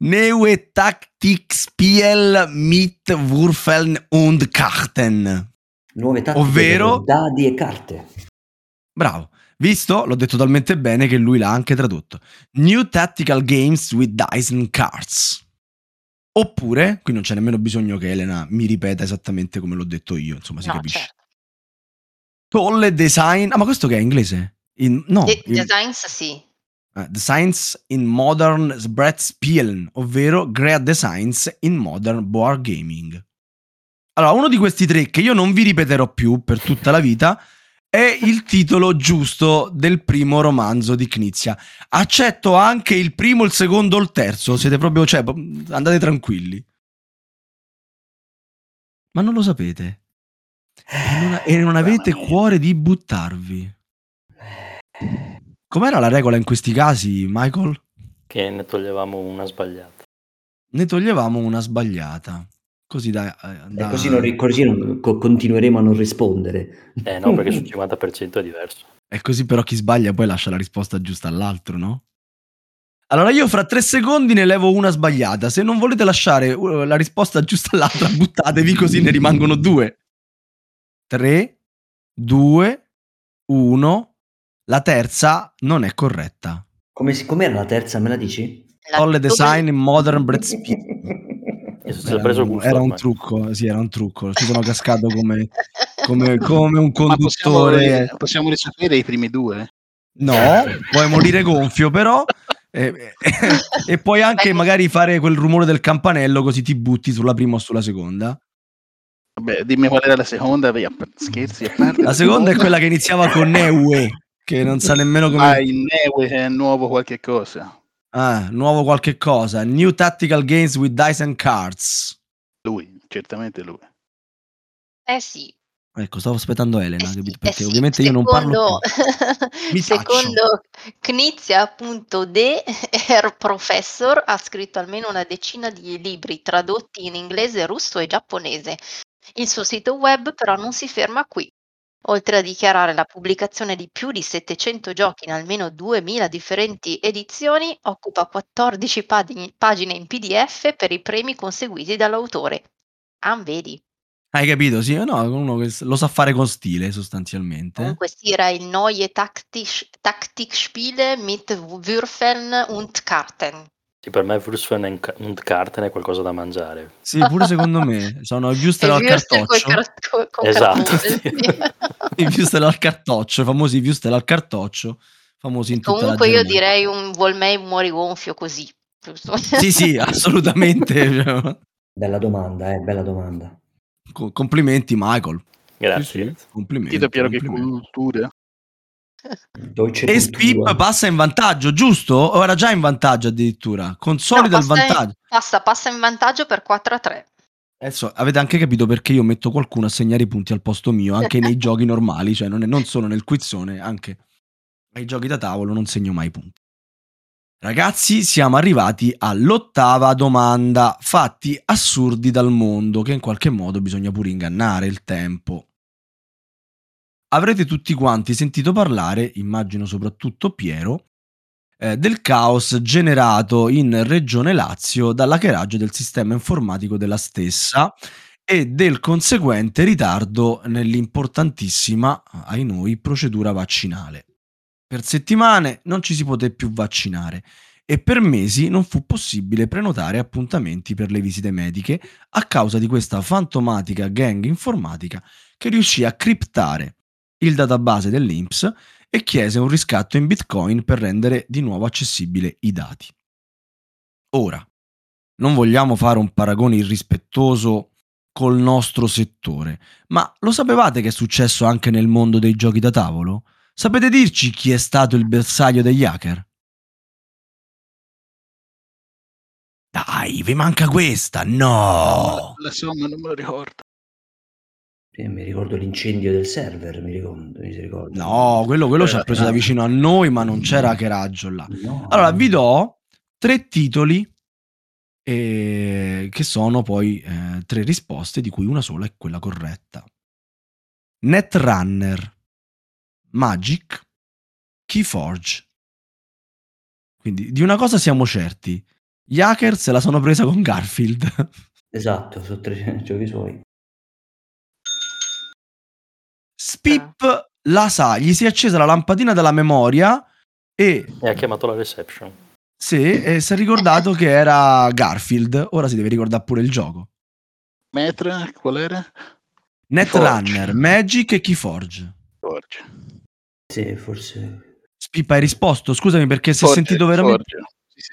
Neue Taktikspiel mit Würfeln und Karten. Nuove tattiche, ovvero dadi e carte. Bravo. Visto? L'ho detto talmente bene che lui l'ha anche tradotto. New Tactical Games with Dice and Cards. Oppure, qui non c'è nemmeno bisogno che Elena mi ripeta esattamente come l'ho detto io, insomma si no, capisce. Certo. Tolle Design... Ah, ma questo che è inglese? In... No. The, in... the Science, sì. Uh, the Science in Modern Brettspielen, ovvero Great Designs in Modern Board Gaming. Allora, uno di questi tre, che io non vi ripeterò più per tutta la vita... è il titolo giusto del primo romanzo di Knizia. Accetto anche il primo, il secondo o il terzo. Siete proprio, cioè, andate tranquilli. Ma non lo sapete. E non, e non avete cuore di buttarvi. Com'era la regola in questi casi, Michael? Che ne toglievamo una sbagliata. Ne toglievamo una sbagliata. Così, da, da... Eh, così, non, così non, co- continueremo a non rispondere. Eh no, perché sul cinquanta per cento è diverso. È così, però chi sbaglia poi lascia la risposta giusta all'altro, no? Allora io fra tre secondi ne levo una sbagliata. Se non volete lasciare la risposta giusta all'altra, buttatevi così ne rimangono due. tre, due, uno. La terza non è corretta. Come si, com'era la terza, me la dici? All the design in modern breathspiel. Era, preso gusto, era un trucco, sì, era un trucco. Ci sono cascato come, come, come un conduttore. Ma possiamo risapere i primi due? No, puoi morire gonfio, però. E, e, e puoi anche magari fare quel rumore del campanello, così ti butti sulla prima o sulla seconda. Vabbè, dimmi qual era la seconda. Via, scherzi a parte. La seconda è quella che iniziava con Neue, che non sa nemmeno come. Ah, il Neue è nuovo qualche cosa. Ah, nuovo qualche cosa. New Tactical Games with Dice and Cards. Lui, certamente lui. Eh sì. Ecco, stavo aspettando Elena, eh sì, perché eh ovviamente sì. Io secondo, non parlo più. Mi secondo Knizia, appunto, De Herr Professor ha scritto almeno una decina di libri tradotti in inglese, russo e giapponese. Il suo sito web però non si ferma qui. Oltre a dichiarare la pubblicazione di più di settecento giochi in almeno duemila differenti edizioni, occupa quattordici pag- pagine in P D F per i premi conseguiti dall'autore. Ah, vedi? Hai capito? Sì, no, uno che lo sa fare con stile, sostanzialmente. Comunque sì, era il Neue Taktisch- Taktikspiele mit Würfeln und Karten. Sì, per me Würfeln und Karten è qualcosa da mangiare. Sì, pure secondo me. Sono Würstel al cartoccio. Cart- esatto. Sì. I Würstel al cartoccio, i famosi Würstel al cartoccio, famosi in tutta comunque la io giornata. Direi un volmei muori gonfio così. Giusto? Sì, sì, assolutamente. Bella domanda, eh, bella domanda. Co- complimenti, Michael. Grazie. Sì, sì. Complimenti. Tito Piero, che cultura. E Spip passa in vantaggio, giusto? O era già in vantaggio addirittura? Consolida no, il vantaggio. In, passa, passa in vantaggio per quattro a tre. Adesso avete anche capito perché io metto qualcuno a segnare i punti al posto mio anche nei giochi normali, cioè non, è, non solo nel quizzone, anche ai giochi da tavolo non segno mai i punti. Ragazzi, siamo arrivati all'ottava domanda. Fatti assurdi dal mondo che in qualche modo bisogna pure ingannare il tempo. Avrete tutti quanti sentito parlare, immagino soprattutto Piero, eh, del caos generato in Regione Lazio dall'hackeraggio del sistema informatico della stessa e del conseguente ritardo nell'importantissima, ahi noi, procedura vaccinale. Per settimane non ci si poté più vaccinare e per mesi non fu possibile prenotare appuntamenti per le visite mediche a causa di questa fantomatica gang informatica che riuscì a criptare il database dell'I N P S e chiese un riscatto in Bitcoin per rendere di nuovo accessibile i dati. Ora, non vogliamo fare un paragone irrispettoso col nostro settore, ma lo sapevate che è successo anche nel mondo dei giochi da tavolo? Sapete dirci chi è stato il bersaglio degli hacker? Dai! dai, vi manca questa, no! La somma non me la ricordo. Mi ricordo l'incendio del server, mi ricordo, mi ricordo. No, quello, quello ci ha preso da vicino a noi, ma non c'era hackeraggio là. No. Allora, vi do tre titoli eh, che sono poi eh, tre risposte, di cui una sola è quella corretta. Netrunner, Magic, Keyforge. Quindi di una cosa siamo certi, gli hacker se la sono presa con Garfield. Esatto, sono tre giochi suoi. Spip la sa, gli si è accesa la lampadina della memoria e... e ha chiamato la reception. Sì, e si è ricordato che era Garfield, ora si deve ricordare pure il gioco. Metra, qual era? Netrunner, Magic e Keyforge. Forge. Sì, forse... Spip, hai risposto? Scusami perché si è sentito veramente...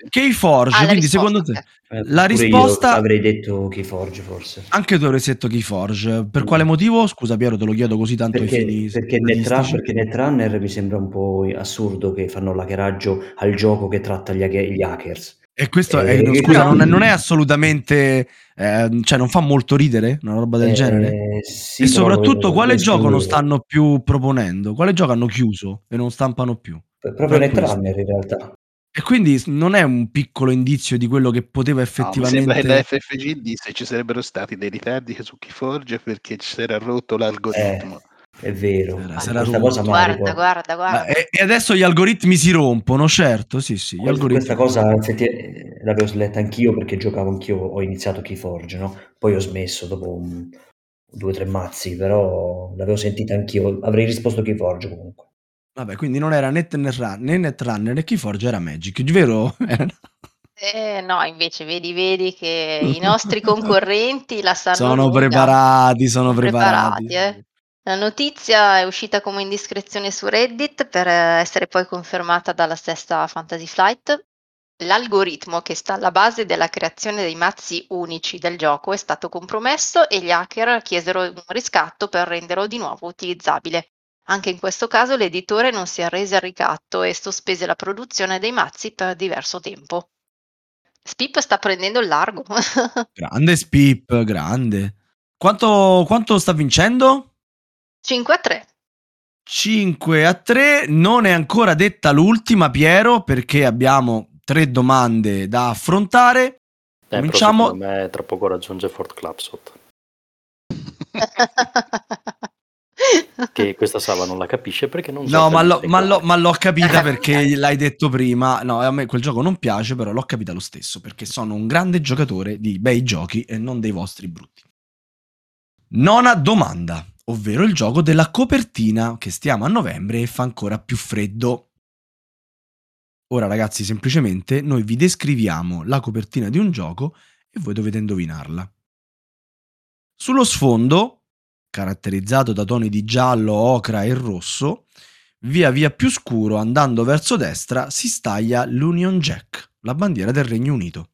Keyforge, ah, quindi risposta, secondo te eh, la risposta... Io avrei detto Keyforge forse. Anche tu avresti detto Keyforge. Per quale motivo? Scusa Piero, te lo chiedo così tanto. Perché, fini, perché, Netrunner, perché Netrunner mi sembra un po' assurdo che fanno l'hackeraggio al gioco che tratta gli, gli hackers. E questo eh, è, no, scusa, non è, non è assolutamente... Eh, cioè non fa molto ridere una roba del eh, genere? Sì, e soprattutto no, quale no, gioco no, non stanno più proponendo? Quale gioco hanno chiuso e non stampano più? Proprio Netrunner in realtà. E quindi non è un piccolo indizio di quello che poteva effettivamente... No, mi sembra che la F F G disse ci sarebbero stati dei ritardi su Keyforge perché si era rotto l'algoritmo. Eh, è vero. Era, sarà questa cosa guarda, guarda, guarda. E, e adesso gli algoritmi si rompono, certo, sì, sì. Gli questa, algoritmi... questa cosa effettiv- l'avevo letta anch'io perché giocavo anch'io, ho iniziato Keyforge, no? Poi ho smesso dopo un, due o tre mazzi, però l'avevo sentita anch'io. Avrei risposto Keyforge comunque. Vabbè, quindi non era né Netrunner né Keyforge, era Magic, vero? Eh, no, invece vedi, vedi che i nostri concorrenti la sanno. Sono lunga. preparati, sono preparati. preparati eh. La notizia è uscita come indiscrezione su Reddit per essere poi confermata dalla stessa Fantasy Flight. L'algoritmo che sta alla base della creazione dei mazzi unici del gioco è stato compromesso e gli hacker chiesero un riscatto per renderlo di nuovo utilizzabile. Anche in questo caso l'editore non si arrese al ricatto e sospese la produzione dei mazzi per diverso tempo. Spip sta prendendo il largo. Grande Spip, grande. Quanto, quanto sta vincendo? cinque a tre. cinque a tre, non è ancora detta l'ultima, Piero, perché abbiamo tre domande da affrontare. Eh, Cominciamo... Secondo me tra poco raggiunge Fort Clapsot. Che questa Sava non la capisce perché non so. No, ma, lo, ma, lo, ma l'ho capita perché l'hai detto prima. No, a me quel gioco non piace, però l'ho capita lo stesso perché sono un grande giocatore di bei giochi e non dei vostri brutti. Nona domanda, ovvero il gioco della copertina che stiamo a novembre e fa ancora più freddo. Ora ragazzi, semplicemente noi vi descriviamo la copertina di un gioco e voi dovete indovinarla. Sullo sfondo, caratterizzato da toni di giallo, ocra e rosso, via via più scuro andando verso destra si staglia l'Union Jack, la bandiera del Regno Unito.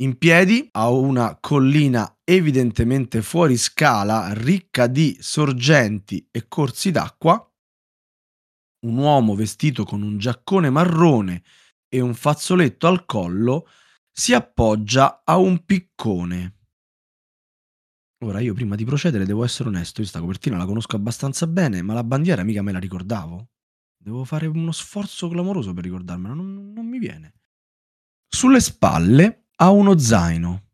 In piedi a una collina evidentemente fuori scala, ricca di sorgenti e corsi d'acqua, un uomo vestito con un giaccone marrone e un fazzoletto al collo si appoggia a un piccone. Ora io prima di procedere devo essere onesto, io sta copertina la conosco abbastanza bene, ma la bandiera mica me la ricordavo. Devo fare uno sforzo clamoroso per ricordarmela, non, non mi viene. Sulle spalle ha uno zaino.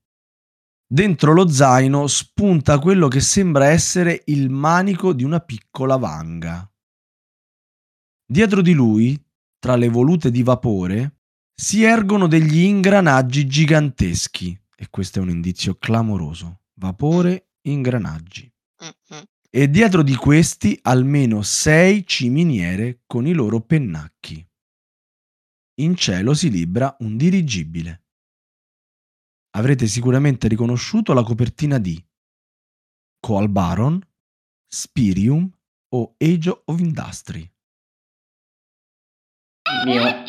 Dentro lo zaino spunta quello che sembra essere il manico di una piccola vanga. Dietro di lui, tra le volute di vapore, si ergono degli ingranaggi giganteschi. E questo è un indizio clamoroso. Vapore, ingranaggi. Mm-hmm. E dietro di questi almeno sei ciminiere con i loro pennacchi. In cielo si libra un dirigibile. Avrete sicuramente riconosciuto la copertina di Coal Baron, Spyrium o Age of Industry. Mio.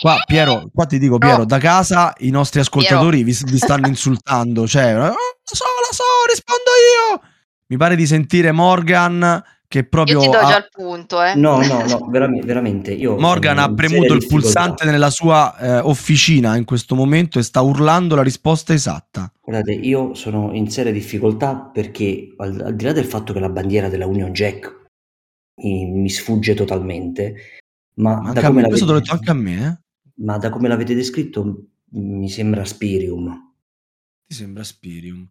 Qua Piero, qua ti dico Piero, no. Da casa i nostri ascoltatori vi, vi stanno insultando, cioè... so, lo so, rispondo io! Mi pare di sentire Morgan che proprio io ti do già ha... il punto, eh. No, no, no, veramente, veramente io, Morgan ha premuto il pulsante nella sua eh, officina in questo momento e sta urlando la risposta esatta. Guardate, io sono in seria difficoltà perché al, al di là del fatto che la bandiera della Union Jack mi, mi sfugge totalmente, ma, ma da come l'avete... questo l'ho detto anche a me, eh? Ma da come l'avete descritto mi sembra Spyrium. Ti sembra Spyrium?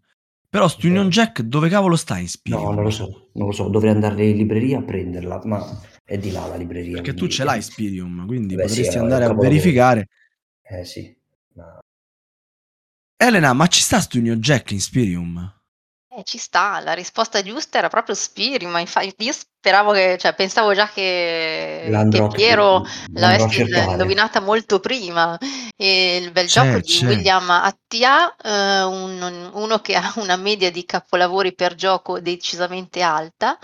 Però sto Union Jack dove cavolo sta in Spyrium? No, non lo so, non lo so, dovrei andare in libreria a prenderla, ma è di là la libreria. Perché quindi... tu ce l'hai Spyrium, quindi beh, potresti sì, andare a verificare. Eh sì. Ma... Elena, ma ci sta sto Union Jack in Spyrium? Eh, ci sta, la risposta giusta era proprio Spyrium, ma infatti io speravo che, cioè pensavo già che, che Piero l'avessi indovinata molto prima. E il bel c'è, gioco di c'è. William Attia, eh, un, uno che ha una media di capolavori per gioco decisamente alta,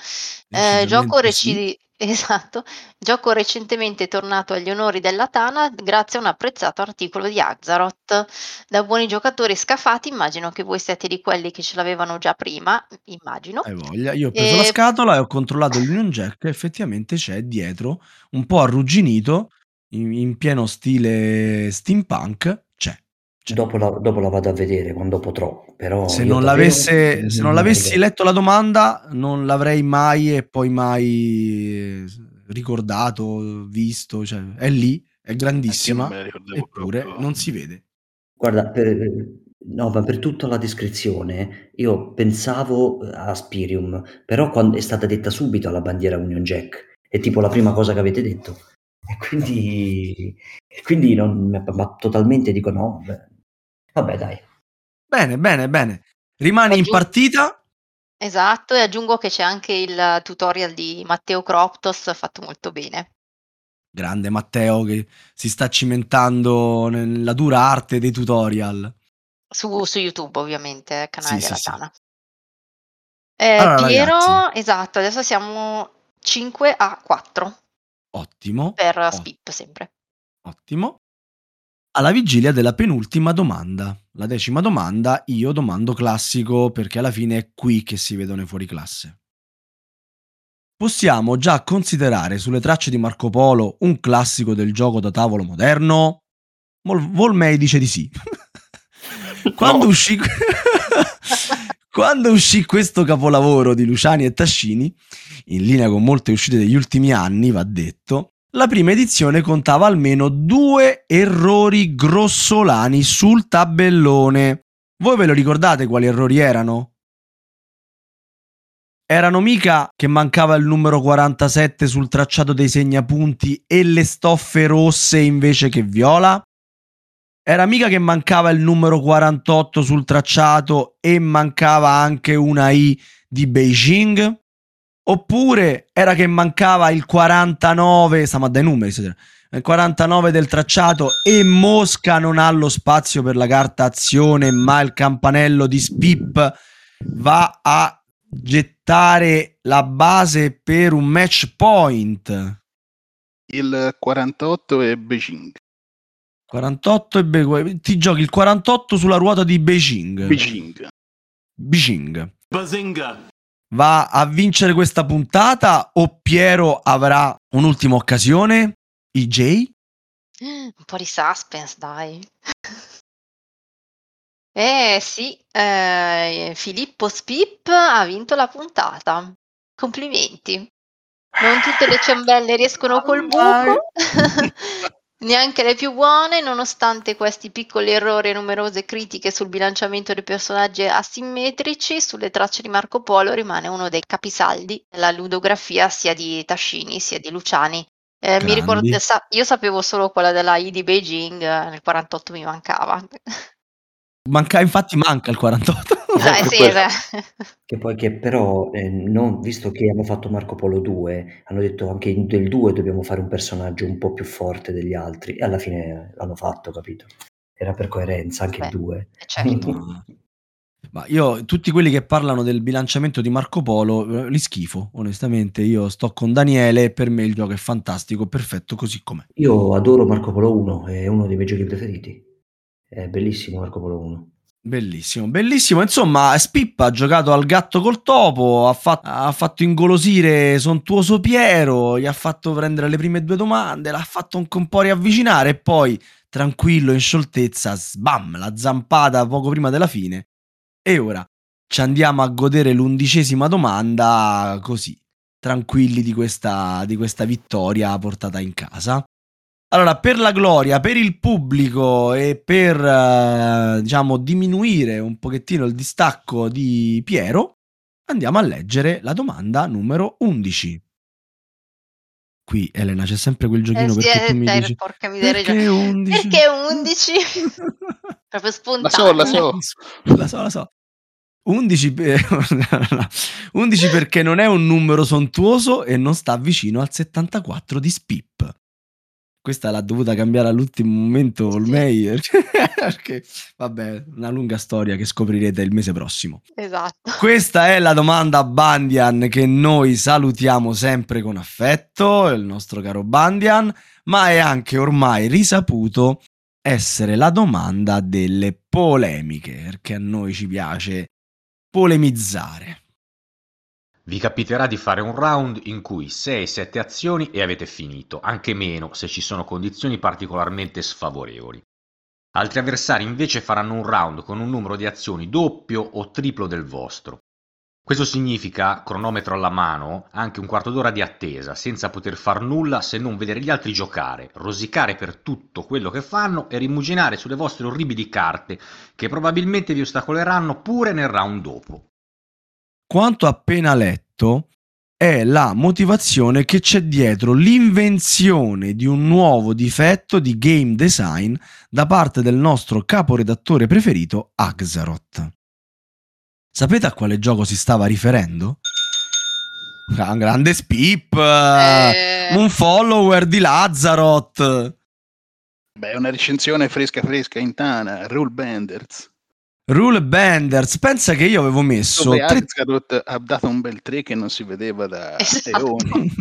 decisamente eh, gioco reci- sì. esatto, gioco recentemente tornato agli onori della Tana grazie a un apprezzato articolo di Agzaroth. Da buoni giocatori scafati, immagino che voi siate di quelli che ce l'avevano già prima, immagino. Hai voglia. Io ho preso e... la scatola e ho controllato l'Union Jack, effettivamente c'è dietro, un po' arrugginito, in pieno stile steampunk, c'è, c'è. Dopo, la, dopo la vado a vedere quando potrò, però se non l'avesse se non l'avessi letto la domanda non l'avrei mai e poi mai ricordato, visto, cioè, è lì, è grandissima, eppure proprio... non si vede. Guarda, per, no, ma per tutta la descrizione io pensavo a Spyrium, però quando è stata detta subito la bandiera Union Jack è tipo la prima cosa che avete detto. E quindi, quindi non, ma totalmente dico no. Beh, vabbè, dai. Bene, bene, bene. Rimani aggiungo, in partita. Esatto, e aggiungo che c'è anche il tutorial di Matteo Croptos, fatto molto bene. Grande Matteo che si sta cimentando nella dura arte dei tutorial. Su, su YouTube, ovviamente, canale sì, della Tana. Sì, sì. Eh, allora, Piero, ragazzi. Esatto, adesso siamo cinque a quattro. Ottimo. Per ottimo. Spip sempre. Ottimo. Alla vigilia della penultima domanda, la decima domanda, io domando classico perché alla fine è qui che si vedono i fuoriclasse. Possiamo già considerare Sulle tracce di Marco Polo un classico del gioco da tavolo moderno? Mol- Volmei dice di sì. Quando, uscì... Quando uscì questo capolavoro di Luciani e Tascini, in linea con molte uscite degli ultimi anni, va detto, la prima edizione contava almeno due errori grossolani sul tabellone. Voi ve lo ricordate quali errori erano? Erano mica che mancava il numero quarantasette sul tracciato dei segnapunti e le stoffe rosse invece che viola? Era mica che mancava il numero quarantotto sul tracciato e mancava anche una I di Beijing? Oppure era che mancava il quarantanove, stiamo a dai numeri, il quarantanove del tracciato e Mosca non ha lo spazio per la carta azione, ma il campanello di Spip va a gettare la base per un match point. Il quarantotto è Beijing. quarantotto e Be- ti giochi il quarantotto sulla ruota di Beijing. Beijing. Beijing. Bazinga. Va a vincere questa puntata o Piero avrà un'ultima occasione? I J? Un po' di suspense, dai. Eh sì, eh, Filippo Spip ha vinto la puntata. Complimenti. Non tutte le ciambelle riescono col buco. Neanche le più buone, nonostante questi piccoli errori e numerose critiche sul bilanciamento dei personaggi asimmetrici, Sulle tracce di Marco Polo rimane uno dei capisaldi della ludografia sia di Tascini sia di Luciani. Eh, mi ricordo, io sapevo solo quella della I di Beijing, nel quarantotto mi mancava. Manca, infatti manca il quarantotto. Dai, che, sì, poi, che poi che però eh, non, visto che hanno fatto Marco Polo due, hanno detto anche del due dobbiamo fare un personaggio un po' più forte degli altri e alla fine l'hanno fatto, capito? Era per coerenza anche il due. Certo. Ma io tutti quelli che parlano del bilanciamento di Marco Polo li schifo, onestamente. Io sto con Daniele, per me il gioco è fantastico, perfetto così com'è. Io adoro Marco Polo uno, è uno dei miei giochi preferiti. È bellissimo Marco Polo uno. Bellissimo, bellissimo. Insomma, Spip ha giocato al gatto col topo, ha fatto, ha fatto ingolosire sontuoso Piero, gli ha fatto prendere le prime due domande, l'ha fatto un, un po' riavvicinare e poi, tranquillo, in scioltezza, sbam, la zampata poco prima della fine. E ora ci andiamo a godere l'undicesima domanda, così, tranquilli di questa, di questa vittoria portata in casa. Allora, per la gloria, per il pubblico e per, eh, diciamo, diminuire un pochettino il distacco di Piero, andiamo a leggere la domanda numero undici. Qui, Elena, c'è sempre quel giochino, eh, perché sì, tu mi dai, dici, porca miseria, perché undici? Perché undici? Proprio spontaneo. La so, la so. La so, la so. undici, per... undici perché non è un numero sontuoso e non sta vicino al settantaquattro di Spip. Questa l'ha dovuta cambiare all'ultimo momento Olmeyer, perché vabbè, una lunga storia che scoprirete il mese prossimo. Esatto. Questa è la domanda Bandian, che noi salutiamo sempre con affetto, il nostro caro Bandian, ma è anche ormai risaputo essere la domanda delle polemiche, perché a noi ci piace polemizzare. Vi capiterà di fare un round in cui sei sette azioni e avete finito, anche meno se ci sono condizioni particolarmente sfavorevoli. Altri avversari invece faranno un round con un numero di azioni doppio o triplo del vostro. Questo significa, cronometro alla mano, anche un quarto d'ora di attesa, senza poter far nulla se non vedere gli altri giocare, rosicare per tutto quello che fanno e rimuginare sulle vostre orribili carte, che probabilmente vi ostacoleranno pure nel round dopo. Quanto appena letto è la motivazione che c'è dietro l'invenzione di un nuovo difetto di game design da parte del nostro caporedattore preferito, Agzaroth. Sapete a quale gioco si stava riferendo? Un grande Spip, eh... un follower di Lazzaroth. Beh, una recensione fresca fresca in Tana, Rule Benders. Rule Benders, pensa che io avevo messo tre... Agzaroth ha dato un bel tre che non si vedeva da eoni.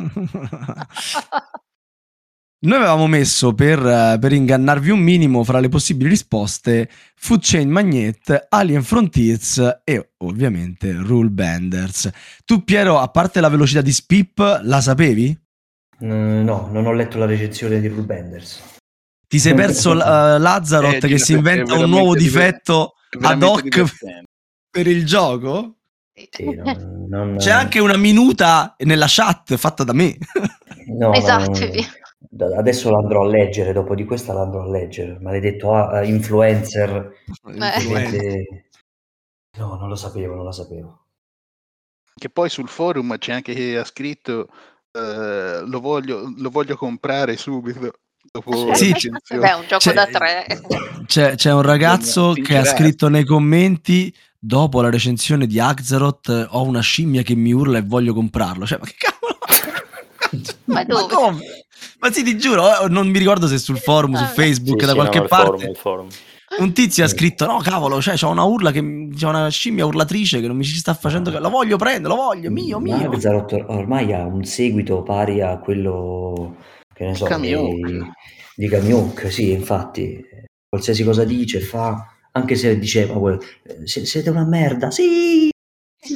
Noi avevamo messo per, per ingannarvi un minimo fra le possibili risposte Food Chain Magnet, Alien Frontiers e ovviamente Rule Benders. Tu Piero, a parte la velocità di Spip, la sapevi? Mm, no, non ho letto la recensione di Rule Benders. Ti sei perso uh, Lazzaroth eh, che si inventa un nuovo difetto ad hoc per il gioco? Sì, non, non... C'è anche una minuta nella chat fatta da me. No, esatto. No, no. Adesso l'andrò a leggere, dopo di questa l'andrò a leggere. Maledetto ah, influencer. Perché... No, non lo sapevo, non lo sapevo. Che poi sul forum c'è anche chi ha scritto eh, lo, voglio, lo voglio comprare subito. Dopo sì, beh, un gioco c'è, da tre c'è, c'è un ragazzo sì, che ha scritto nei commenti dopo la recensione di Agzaroth: ho una scimmia che mi urla e voglio comprarlo. Cioè, ma che cavolo, ma dove? Ma come? Ma sì, ti giuro, non mi ricordo se sul forum, su Facebook, sì, da sì, qualche no, parte forum, forum. Un tizio ha scritto: no cavolo, cioè c'ho una urla che c'è una scimmia urlatrice che non mi ci sta facendo, che la voglio prendere, lo voglio, mio mio. Agzaroth ormai ha un seguito pari a quello che ne so, di, di Camioc, sì, infatti, qualsiasi cosa dice, fa, anche se diceva, se, siete una merda, sì! È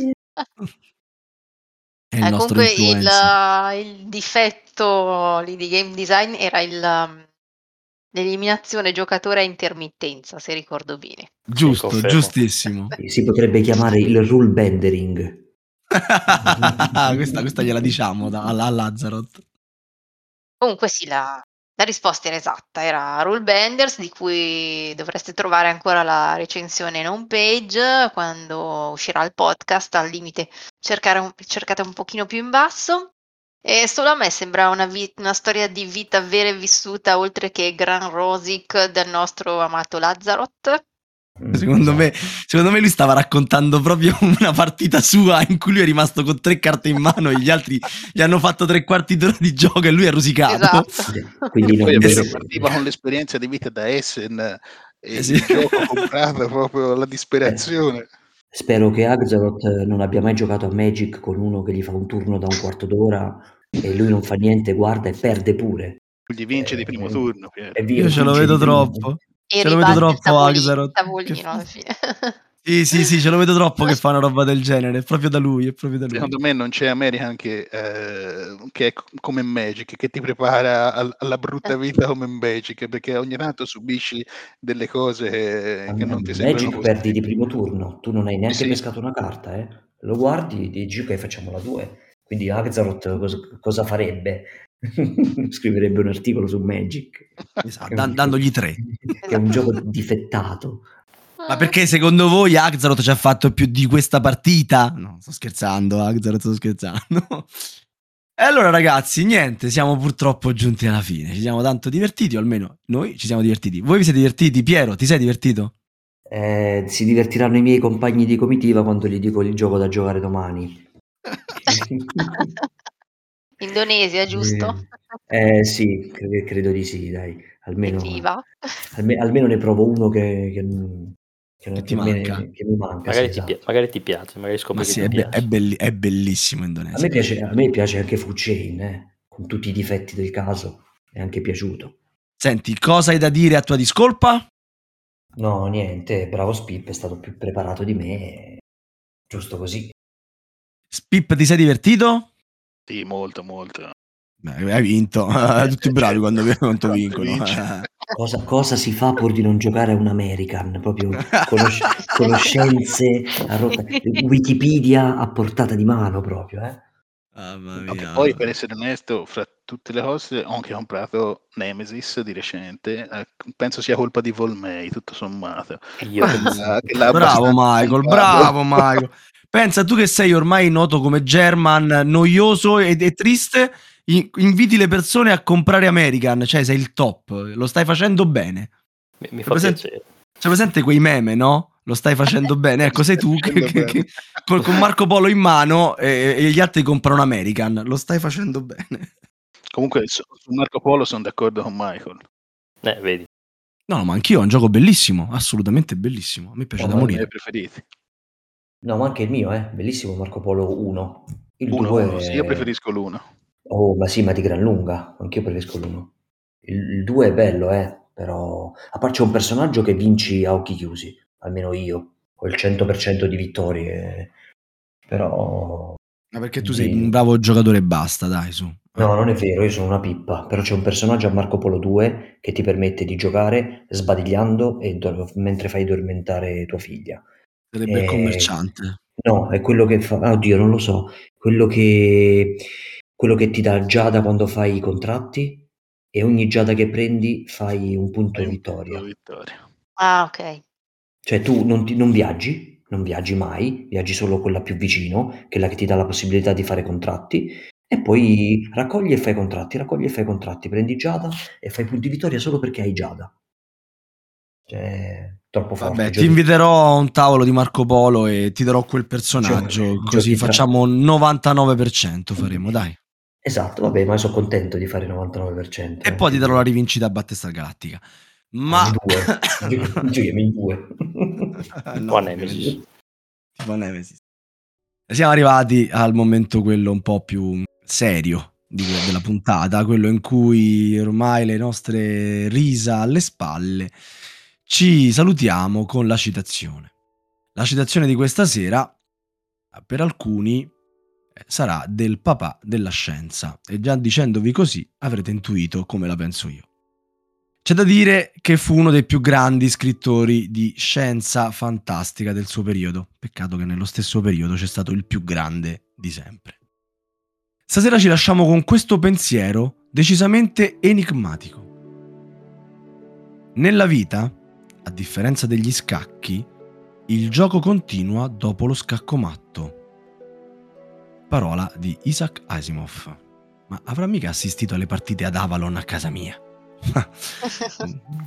il eh, comunque il, il difetto lì di game design era il, l'eliminazione giocatore a intermittenza, se ricordo bene. Giusto, giustissimo. Si potrebbe chiamare il rule bendering. questa, questa gliela diciamo da, alla Lazzaroth. Comunque sì, la, la risposta era esatta, era Rule Benders, di cui dovreste trovare ancora la recensione in homepage quando uscirà il podcast, al limite cercare un, cercate un pochino più in basso. E solo a me sembra una, vi- una storia di vita vera e vissuta, oltre che gran rosic del nostro amato Lazzaroth. Secondo me, secondo me lui stava raccontando proprio una partita sua in cui lui è rimasto con tre carte in mano e gli altri gli hanno fatto tre quarti d'ora di gioco e lui è rosicato. Esatto. Quindi non poi vero, partiva con l'esperienza di vita da Essen e eh sì. Il gioco comprato proprio alla disperazione. Eh. Spero che Agzaroth non abbia mai giocato a Magic con uno che gli fa un turno da un quarto d'ora e lui non fa niente, guarda e perde pure. Gli vince eh, di primo eh, turno. Piero. Io ce lo vedo troppo. E ce lo vedo troppo Agzaroth. Tavolino, sì, sì, sì, ce lo vedo troppo che fa una roba del genere, è proprio da lui, è proprio da lui. Secondo me non c'è American che, eh, che è come Magic, che ti prepara al, alla brutta vita come Magic, perché ogni tanto subisci delle cose che allora, non ti sembrano. Magic perdi di primo turno, tu non hai neanche sì. pescato una carta, eh. Lo guardi, dici ok, facciamo la due. Quindi Agzaroth cosa, cosa farebbe? Scriverebbe un articolo su Magic. Esatto, da, dandogli tre. Che è un gioco difettato. Ma perché secondo voi Agzaroth ci ha fatto più di questa partita? No, sto scherzando, Agzaroth, sto scherzando. E allora ragazzi, niente, siamo purtroppo giunti alla fine. Ci siamo tanto divertiti, o almeno noi ci siamo divertiti. Voi vi siete divertiti? Piero, ti sei divertito? Eh, si divertiranno i miei compagni di comitiva quando gli dico il gioco da giocare domani. Indonesia, giusto? Eh, eh sì, credo, credo di sì, dai. Almeno, alme, almeno ne provo uno che, che, che, che, che, mi, che mi manca. Magari, sì, ti, esatto. magari ti piace, magari scopri Ma che sì, ti è, è, belli, è bellissimo Indonesia. A me piace, a me piace anche Fuchin, eh, con tutti i difetti del caso, è anche piaciuto. Senti, cosa hai da dire a tua discolpa? No, niente, bravo Spip, è stato più preparato di me, giusto così. Spip, ti sei divertito? Sì, molto, molto. Beh, hai vinto, tutti bravi quando, quando vincono. Cosa, cosa si fa pur di non giocare a un American? Proprio conosc- conoscenze, a rotta- Wikipedia a portata di mano proprio, eh? Ah, no, poi per essere onesto, fra tutte le cose ho anche comprato Nemesis di recente, eh, penso sia colpa di Volmei tutto sommato. Io la, che la bravo Michael, bravo Michael. Pensa tu che sei ormai noto come German noioso e, e triste, in, inviti le persone a comprare American, cioè sei il top, lo stai facendo bene. Mi, mi fa presente, piacere. C'è presente quei meme, no? Lo stai facendo bene, ecco, sei tu che, che, che, con, con Marco Polo in mano e, e gli altri comprano American, lo stai facendo bene. Comunque su Marco Polo sono d'accordo con Michael. Eh, vedi. No, ma anch'io, è un gioco bellissimo, assolutamente bellissimo, mi piace no, da morire. Preferiti. No, ma anche il mio, eh, bellissimo Marco Polo uno. Il uno, due sì, è... io preferisco l'uno. Oh, ma sì, ma di gran lunga, anch'io preferisco l'uno. Il due è bello, eh, però... A parte c'è un personaggio che vinci a occhi chiusi. Almeno io ho il cento per cento di vittorie, però. Ma perché tu sei un bravo giocatore e basta, dai, su. No, non è vero, io sono una pippa, però c'è un personaggio a Marco Polo due che ti permette di giocare sbadigliando e do- mentre fai dormentare tua figlia. Sarebbe e... il commerciante. No, è quello che fa, oddio, non lo so, quello che quello che ti dà Giada quando fai i contratti e ogni Giada che prendi fai un punto di vittoria. vittoria. Ah, ok. Cioè tu non, ti, non viaggi, non viaggi mai, viaggi solo quella più vicino, che è la che ti dà la possibilità di fare contratti, e poi raccogli e fai contratti, raccogli e fai contratti, prendi Giada e fai punti vittoria solo perché hai Giada. Cioè, troppo forte. Vabbè, ti inviterò a un tavolo di Marco Polo e ti darò quel personaggio, cioè, così facciamo tra... novantanove per cento faremo, dai. Esatto, vabbè, ma sono contento di fare il novantanove per cento. E eh. poi ti darò la rivincita a Battlestar Galactica. Ma giochiamo due. No, Nemesis. Nemesis. Siamo arrivati al momento quello un po' più serio di, della puntata, quello in cui ormai le nostre risa alle spalle ci salutiamo con la citazione. La citazione di questa sera per alcuni sarà del papà della scienza e già dicendovi così avrete intuito come la penso io. C'è da dire che fu uno dei più grandi scrittori di scienza fantastica del suo periodo. Peccato che nello stesso periodo c'è stato il più grande di sempre. Stasera ci lasciamo con questo pensiero decisamente enigmatico. Nella vita, a differenza degli scacchi, il gioco continua dopo lo scacco matto. Parola di Isaac Asimov. Ma avrà mica assistito alle partite ad Avalon a casa mia?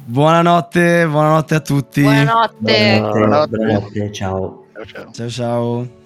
Buonanotte, buonanotte a tutti. Buonanotte. Buonanotte, buonanotte. Buonanotte. Ciao. Ciao, ciao. Ciao.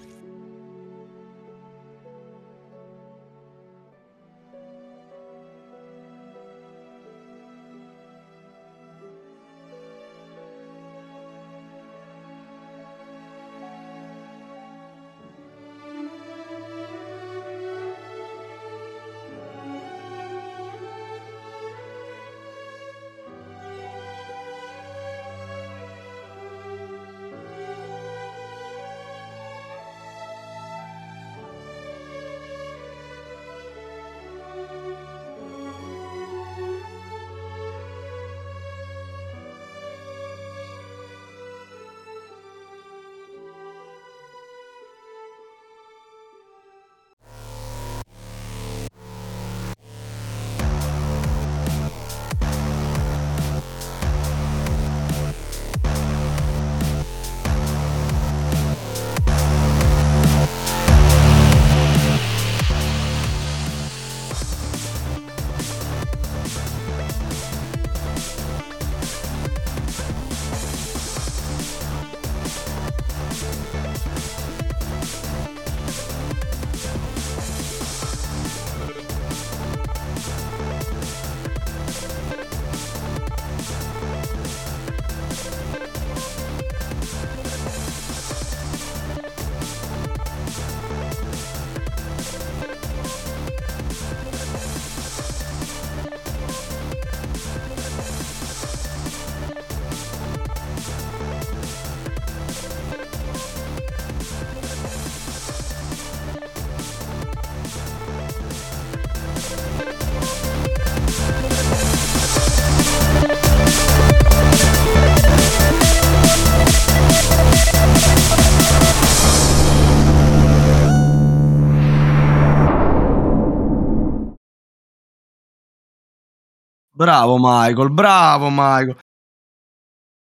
Bravo Michael, bravo Michael.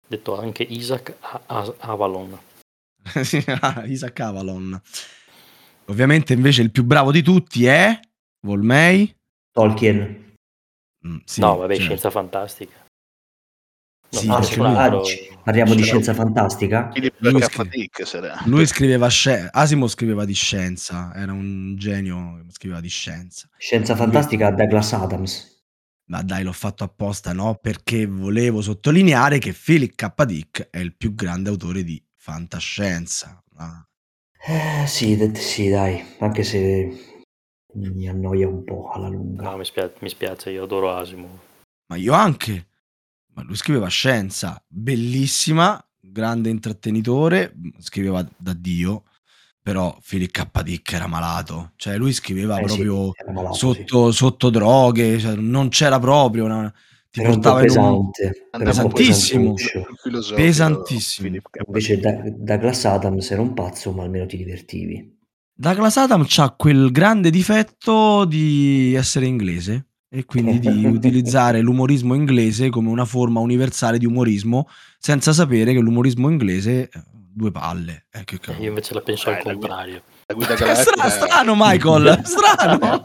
Detto anche Isaac A- A- Avalon. Isaac Avalon. Ovviamente invece il più bravo di tutti è Volmei Tolkien. Mm, sì, no, vabbè, certo. Scienza fantastica. No, sì, ah, lui, ah, però... Parliamo di scienza fantastica? Lui, scrive... lui scriveva sci... Asimov scriveva di scienza, era un genio, scriveva di scienza. Scienza fantastica lui... Douglas Adams. Ma dai, l'ho fatto apposta, no? Perché volevo sottolineare che Philip K. Dick è il più grande autore di fantascienza. Ma... Eh, sì, d- sì, dai, anche se mi annoia un po' alla lunga. No, mi spiace, mi spiace, io adoro Asimov. Ma io anche. Ma lui scriveva scienza, bellissima, grande intrattenitore, scriveva da Dio. Però Philip K. Dick era malato, cioè lui scriveva eh proprio sì, malato, sotto, sì. sotto droghe, cioè non c'era proprio una... ti era portava un pesante, un... pesantissimo pesantissimo, pesantissimo. Invece da, Douglas Adams era un pazzo, ma almeno ti divertivi. Douglas Adams ha quel grande difetto di essere inglese e quindi di utilizzare l'umorismo inglese come una forma universale di umorismo, senza sapere che l'umorismo inglese due palle. Eh, che io invece la penso dai, al contrario. La guida, la guida galattica... Stra- strano Michael, strano.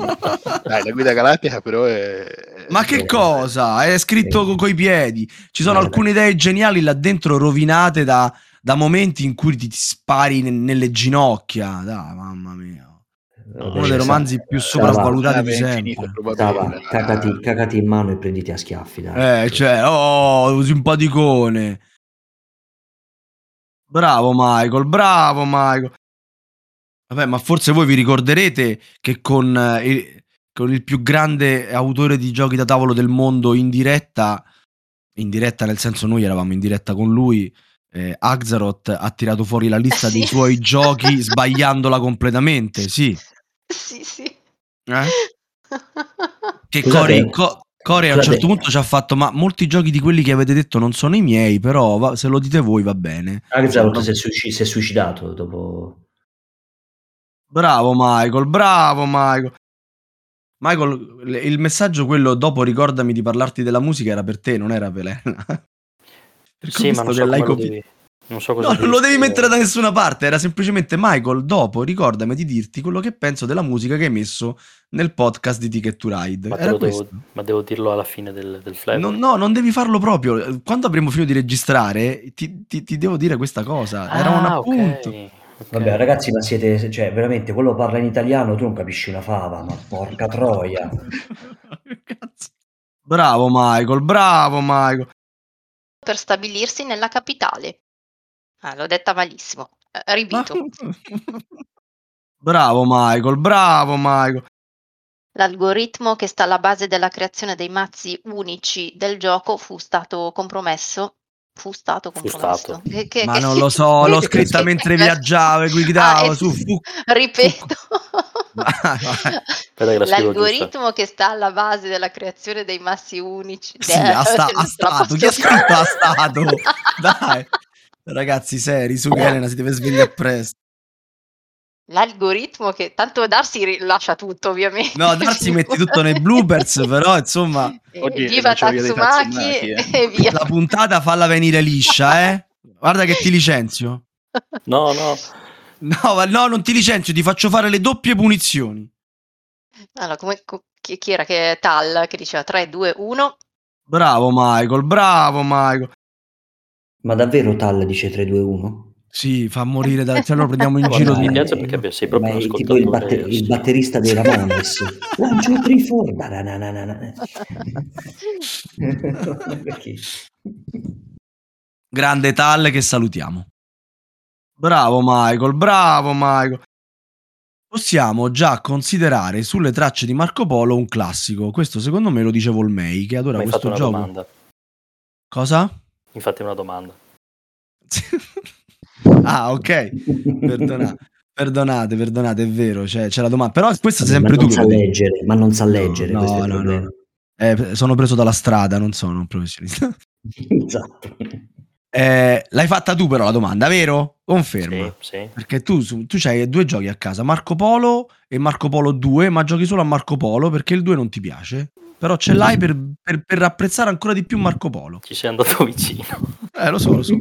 Dai, la guida galattica però è... Ma che cosa? È scritto eh. co- coi piedi. Ci sono dai, alcune dai. idee geniali là dentro, rovinate da, da momenti in cui ti, ti spari ne- nelle ginocchia. Dai, mamma mia. No, uno dei romanzi più sopravvalutati di sempre. Cacati, cacati in mano e prenditi a schiaffi. Dai. Eh, cioè, oh, simpaticone. Bravo Michael, bravo Michael. Vabbè, ma forse voi vi ricorderete che con, eh, il, con il più grande autore di giochi da tavolo del mondo in diretta, in diretta nel senso noi eravamo in diretta con lui, eh, Agzaroth ha tirato fuori la lista sì. dei suoi giochi sbagliandola completamente, sì. Sì, sì. Eh? Che Cory... Corey a un certo punto ci ha fatto: ma molti giochi di quelli che avete detto non sono i miei, però va, se lo dite voi va bene. Anche se no. si è suicidato dopo. Bravo Michael, bravo Michael. Michael, il messaggio quello dopo ricordami di parlarti della musica era per te, non era per Elena. Sì, ma non so come copi- devi. Non so cosa. No, non lo devi mettere da nessuna parte, era semplicemente Michael, dopo ricordami di dirti quello che penso della musica che hai messo nel podcast di Ticket to Ride. Ma, era devo, ma devo dirlo alla fine del, del flash? No, no, non devi farlo proprio. Quando avremo finito di registrare ti, ti, ti devo dire questa cosa. Era ah, un appunto. Okay. Okay. Vabbè ragazzi, ma siete, cioè veramente, quello parla in italiano, tu non capisci una fava, ma porca troia. Cazzo. Bravo Michael, bravo Michael. Per stabilirsi nella capitale. Ah, l'ho detta malissimo, ribito. Bravo Michael, bravo Michael. L'algoritmo che sta alla base della creazione dei mazzi unici del gioco fu stato compromesso. Fu stato compromesso. Fu stato. Che, che, Ma che non si... lo so, l'ho scritta mentre viaggiavo e guidavo. Ah, su, fu... Ripeto. L'algoritmo che sta alla base della creazione dei mazzi unici. Sì, ha sta, stato. Chi ha scritto ha stato? Dai. Ragazzi, seri, su che Elena si deve svegliare presto. L'algoritmo che... Tanto Darsi lascia tutto, ovviamente. No, Darsi metti tutto nei bloopers, però, insomma... Oddio, viva Tatsumaki eh. e via. La puntata falla venire liscia, eh? Guarda che ti licenzio. No, no. No, no, non ti licenzio, ti faccio fare le doppie punizioni. Allora, come... Chi era che Tal, che diceva tre, due, uno... Bravo, Michael, bravo, Michael. Ma davvero Tal dice tre, due, uno? Sì, fa morire, da... cioè lo prendiamo in giro. Mi piace perché beh, sei proprio è tipo il, batter- il sì. batterista dei Ramones. One, two, three, four. Grande Tal che salutiamo. Bravo Michael, bravo Michael. Possiamo già considerare Sulle tracce di Marco Polo un classico. Questo secondo me lo dice Volmei, che adora questo gioco. Domanda. Cosa? Infatti è una domanda. Ah, ok. Perdona, perdonate, perdonate, è vero, cioè, c'è la domanda. Però questo è sempre ma tu non sa leggere, ma non sa leggere. No, no, no, no. Eh, sono preso dalla strada, non sono un professionista. Esatto. Eh, l'hai fatta tu però la domanda, vero? Conferma. Sì, sì. Perché tu, tu c'hai due giochi a casa, Marco Polo e Marco Polo due, ma giochi solo a Marco Polo perché il due non ti piace. però ce l'hai per, per, per apprezzare ancora di più Marco Polo. Ci sei andato vicino. Eh, lo so, lo so.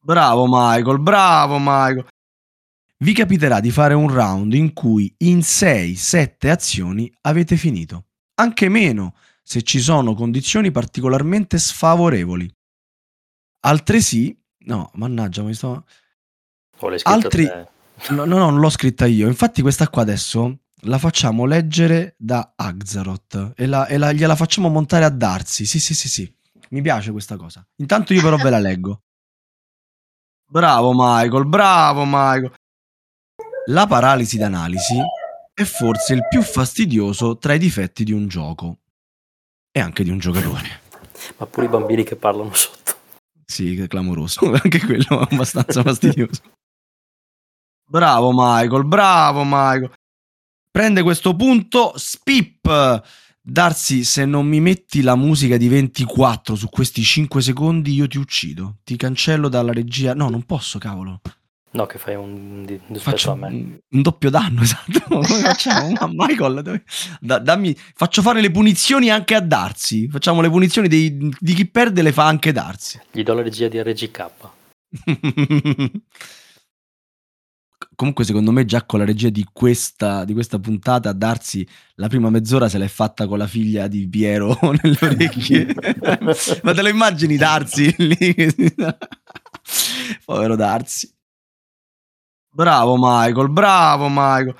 Bravo Michael, bravo Michael. Vi capiterà di fare un round in cui in sei sette azioni avete finito, anche meno se ci sono condizioni particolarmente sfavorevoli. Altresì, no, mannaggia, mi sto... Oh, l'hai scritta Altri... te. No, no, no, non l'ho scritta io. Infatti questa qua adesso la facciamo leggere da Agzaroth e, la, e la, gliela facciamo montare a Darsi. Sì, sì, sì, sì, mi piace questa cosa. Intanto io però ve la leggo. Bravo Michael, bravo Michael. La paralisi d'analisi è forse il più fastidioso tra i difetti di un gioco e anche di un giocatore. Ma pure i bambini che parlano sotto. Sì, è clamoroso, anche quello è abbastanza fastidioso. Bravo Michael, bravo Michael. Prende questo punto Spip. Darsi, se non mi metti la musica di ventiquattro su questi cinque secondi io ti uccido, ti cancello dalla regia. No, non posso, cavolo. No, che fai un dispetto faccio a me. Un doppio danno, esatto. Come facciamo? Ma Michael, da, dammi, faccio fare le punizioni anche a Darsi. Facciamo le punizioni dei, di chi perde, le fa anche Darsi. Gli do la regia di R G K. Comunque, secondo me, già con la regia di questa, di questa puntata, Darsi la prima mezz'ora se l'è fatta con la figlia di Piero nelle orecchie. Ma te lo immagini, Darsi? Lì? Povero Darsi. Bravo Michael, bravo Michael.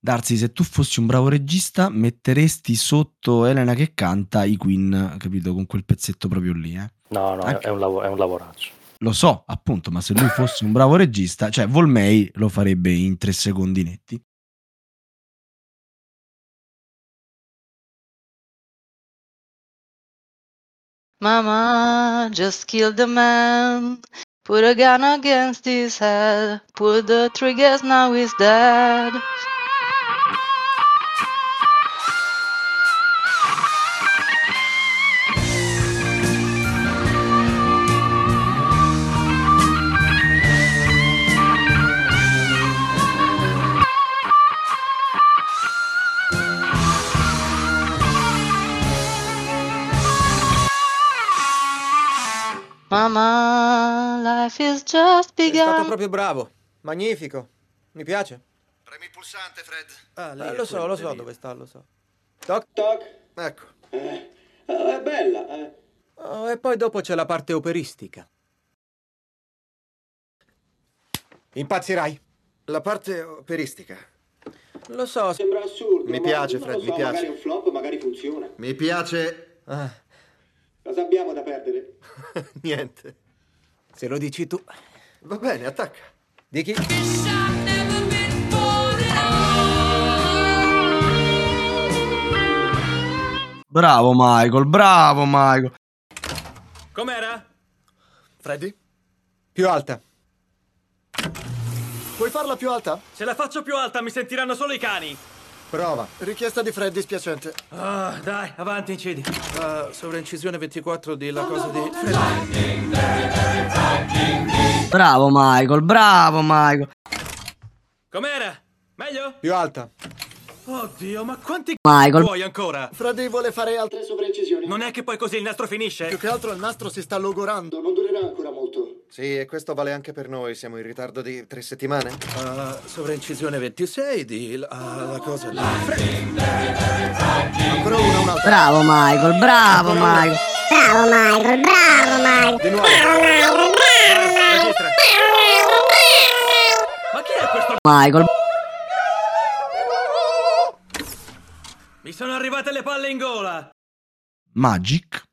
Darsi, se tu fossi un bravo regista metteresti sotto Elena che canta i Queen, capito? Con quel pezzetto proprio lì, eh? No, no, anche... è, un lav- è un lavoraccio. Lo so, appunto, ma se lui fosse un bravo regista, cioè Volmei lo farebbe in tre secondi netti. Mama, just killed the man. Put a gun against his head, pull the triggers, now he's dead. Mama, life is just begun. È stato proprio bravo, magnifico, mi piace. Premi il pulsante, Fred. Ah, eh, lo so, lo so dove sta, lo so. Toc toc. Ecco. Eh, è bella. Eh. Oh, e poi dopo c'è la parte operistica. Impazzirai. La parte operistica. Lo so. Sembra assurdo. Mi piace, Fred, so, mi piace. Magari un flop, magari funziona. Mi piace. Ah. Cosa abbiamo da perdere? Niente. Se lo dici tu. Va bene, attacca. Di chi? Bravo Michael, bravo Michael. Com'era? Freddy? Più alta. Puoi farla più alta? Se la faccio più alta mi sentiranno solo i cani. Prova. Richiesta di Freddy spiacente. Ah, dai, avanti, incidi. Uh, sovraincisione ventiquattro di la cosa di Freddy. Bravo Michael, bravo Michael. Com'era? Meglio? Più alta. Oddio, ma quanti Michael vuoi ancora? Freddy vuole fare altre sovraincisioni. Non è che poi così il nastro finisce? Più che altro il nastro si sta logorando. Non durerà ancora molto. Sì, e questo vale anche per noi. Siamo in ritardo di tre settimane. Uh, sovraincisione ventisei di... Uh, la cosa... La... Ancora una, un'altra. Bravo Michael, bravo Michael. Bravo Michael, bravo Michael. Di nuovo. Bravo Michael, bravo Michael. Ma chi è questo... Michael... Mi sono arrivate le palle in gola. Magic